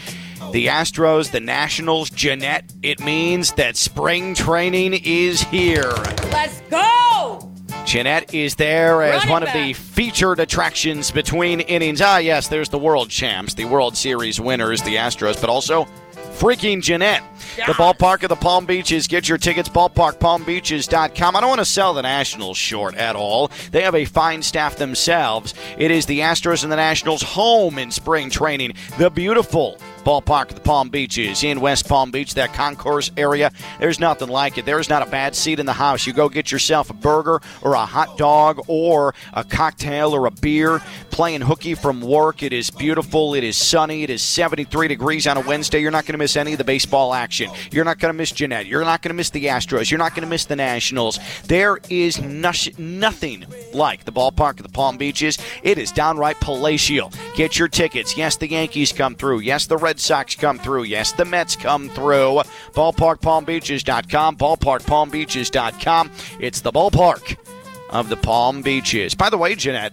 The Astros, the Nationals, Jeanette, it means that spring training is here. Let's go! Jeanette is there as one of the featured attractions between innings. Ah, yes, there's the world champs, the World Series winners, the Astros, but also freaking Jeanette. The Ballpark of the Palm Beaches. Get your tickets, ballparkpalmbeaches.com. I don't want to sell the Nationals short at all. They have a fine staff themselves. It is the Astros and the Nationals' home in spring training. The beautiful Ballpark of the Palm Beaches in West Palm Beach, that concourse area. There's nothing like it. There's not a bad seat in the house. You go get yourself a burger or a hot dog or a cocktail or a beer, playing hooky from work. It is beautiful. It is sunny. It is 73 degrees on a Wednesday. You're not going to miss any of the baseball action. You're not going to miss Jeanette. You're not going to miss the Astros. You're not going to miss the Nationals. There is nothing like the Ballpark of the Palm Beaches. It is downright palatial. Get your tickets. Yes, the Yankees come through. Yes, the Red Sox come through. Yes, the Mets come through. BallparkPalmBeaches.com. BallparkPalmBeaches.com. It's the Ballpark of the Palm Beaches. By the way, Jeanette,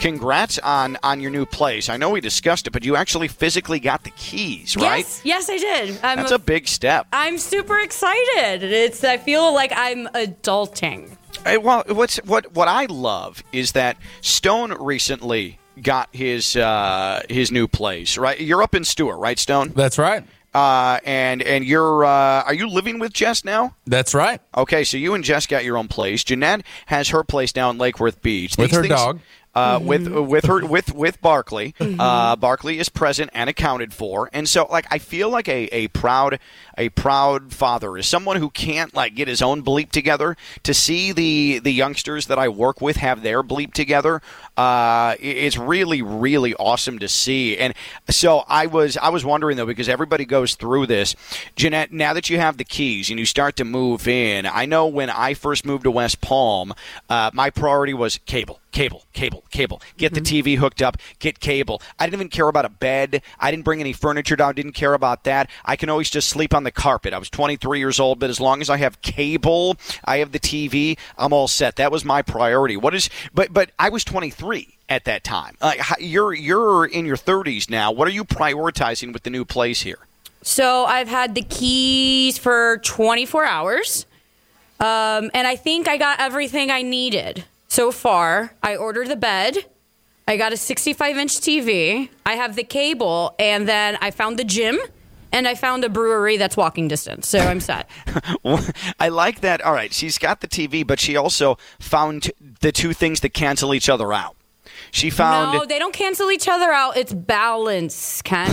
congrats on your new place. I know we discussed it, but you actually physically got the keys, right? Yes, I did. That's a big step. I'm super excited. I feel like I'm adulting. Well, what I love is that Stone recently got his new place, right? You're up in Stewart, right, Stone? That's right. And you're are you living with Jess now? That's right. Okay, so you and Jess got your own place. Jeanette has her place now in Lake Worth Beach with her dog. With Barkley. Barkley is present and accounted for, and so like I feel like a proud father is someone who can't like get his own bleep together. To see the youngsters that I work with have their bleep together, it's really, really awesome to see. And so I was wondering though, because everybody goes through this, Jeanette. Now that you have the keys and you start to move in, I know when I first moved to West Palm, my priority was cable. Get the TV hooked up, get cable. I didn't even care about a bed. I didn't bring any furniture down, didn't care about that. I can always just sleep on the carpet. I was 23 years old, but as long as I have cable, I have the TV, I'm all set. That was my priority. But I was 23 at that time. You're in your 30s now. What are you prioritizing with the new place here? So I've had the keys for 24 hours, and I think I got everything I needed. So far, I ordered the bed, I got a 65-inch TV, I have the cable, and then I found the gym, and I found a brewery that's walking distance, so I'm set. I like that. All right, she's got the TV, but she also found the two things that cancel each other out. She found... No, they don't cancel each other out. It's balance, Ken.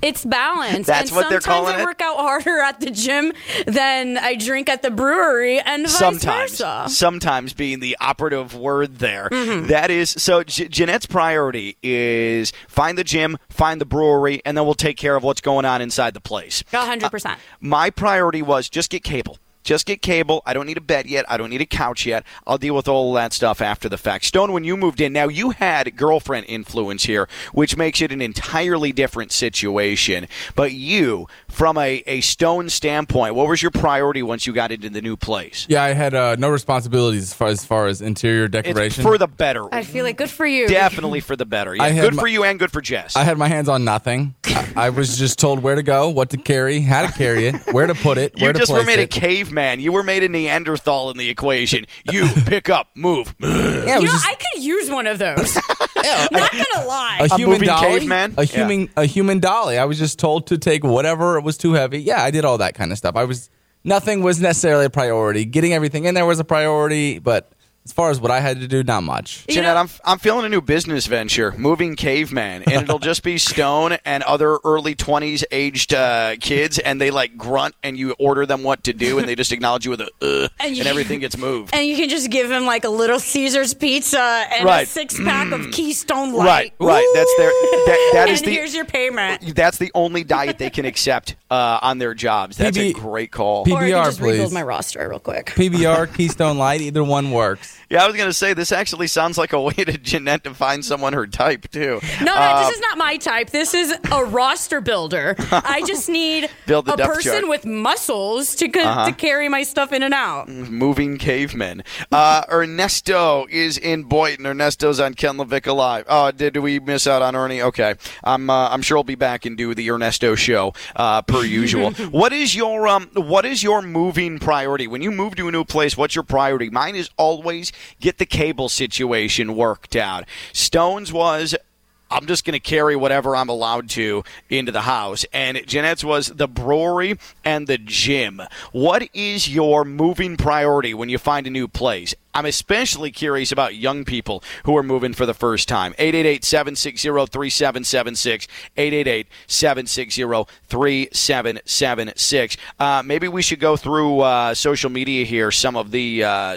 It's balance. That's what they're calling it? Sometimes I work out harder at the gym than I drink at the brewery and vice versa. Sometimes being the operative word there. Mm-hmm. That is... So Jeanette's priority is find the gym, find the brewery, and then we'll take care of what's going on inside the place. 100%. My priority was just get cable. Just get cable. I don't need a bed yet. I don't need a couch yet. I'll deal with all of that stuff after the fact. Stone, when you moved in, now you had girlfriend influence here, which makes it an entirely different situation. But you, from a Stone standpoint, what was your priority once you got into the new place? Yeah, I had no responsibilities as far as interior decoration. It's for the better. I feel like good for you. Definitely for the better. Yeah, good for you and good for Jess. I had my hands on nothing. I was just told where to go, what to carry, how to carry it, where to put it, where to place it. You just were made a cave. Man, you were made a Neanderthal in the equation. You pick up, move. Yeah, I could use one of those. Yeah, not gonna lie. A human dolly, caveman? A human dolly. I was just told to take whatever was too heavy. Yeah, I did all that kind of stuff. Nothing was necessarily a priority. Getting everything in there was a priority, but as far as what I had to do, not much. Jeanette, I'm feeling a new business venture, Moving Caveman, and it'll just be Stone and other early 20s aged kids, and they like grunt, and you order them what to do, and they just acknowledge you with a and everything gets moved. And you can just give them like a Little Caesars pizza and a six-pack of Keystone Light. Right. That's their. Here's your payment. That's the only diet they can accept on their jobs. That's a great call. PBR, or I can just rebuild my roster real quick. PBR, Keystone Light, either one works. Yeah, I was going to say, this actually sounds like a way to Jeanette to find someone her type, too. No, this is not my type. This is a roster builder. I just need a person with muscles to carry my stuff in and out. Moving cavemen. Ernesto is in Boynton. Ernesto's on Ken LaVicka Live. Oh, did we miss out on Ernie? Okay. I'm sure I'll be back and do the Ernesto show per usual. What is your moving priority? When you move to a new place, what's your priority? Mine is always get the cable situation worked out. Stone's was, I'm just going to carry whatever I'm allowed to into the house. And Jeanette's was the brewery and the gym. What is your moving priority when you find a new place? I'm especially curious about young people who are moving for the first time. 888-760-3776, 888-760-3776. Maybe we should go through social media here, some of the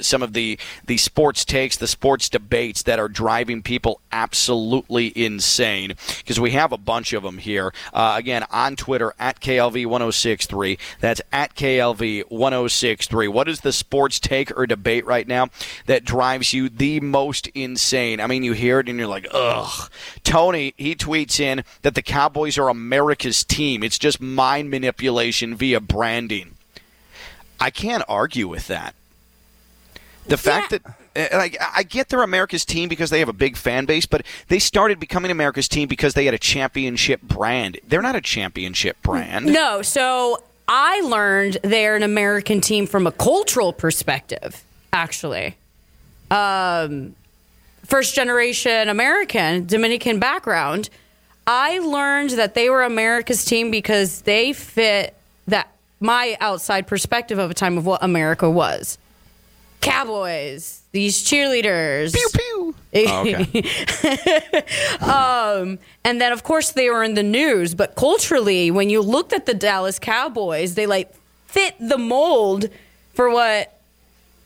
sports takes, the sports debates that are driving people absolutely insane, because we have a bunch of them here. Again, on Twitter, at KLV1063. That's at KLV1063. What is the sports take or debate right now that drives you the most insane? I mean, you hear it and you're like, ugh. Tony, he tweets in that the Cowboys are America's team. It's just mind manipulation via branding. I can't argue with that. The fact that, and I get they're America's team because they have a big fan base, but they started becoming America's team because they had a championship brand. They're not a championship brand. No, so I learned they're an American team from a cultural perspective, actually. First-generation American, Dominican background. I learned that they were America's team because they fit that my outside perspective of a time of what America was. Cowboys, these cheerleaders. Pew, pew. Oh, okay. And then, of course, they were in the news. But culturally, when you looked at the Dallas Cowboys, they, like, fit the mold for what,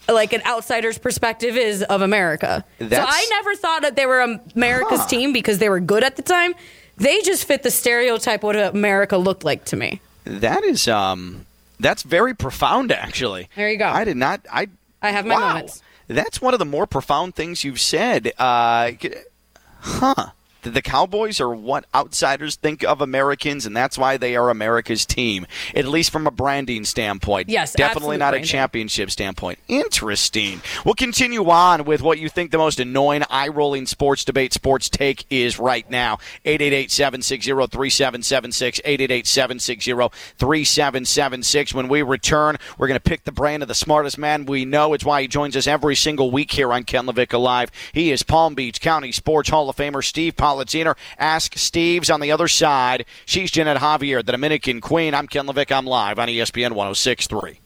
like, an outsider's perspective is of America. So I never thought that they were America's team because they were good at the time. They just fit the stereotype what America looked like to me. That is, that's very profound, actually. There you go. I did not, I have my moments. That's one of the more profound things you've said. The Cowboys are what outsiders think of Americans, and that's why they are America's team, at least from a branding standpoint. Yes, definitely not branding. A championship standpoint. Interesting. We'll continue on with what you think the most annoying, eye-rolling sports debate, sports take is right now. 888-760-3776, 888-760-3776. When we return, we're going to pick the brain of the smartest man we know. It's why he joins us every single week here on Ken LaVicka Live. He is Palm Beach County Sports Hall of Famer Steve Palatiner. Ask Steve's on the other side. She's Jeanette Javier, the Dominican Queen. I'm Ken LaVicka. I'm live on ESPN 106.3.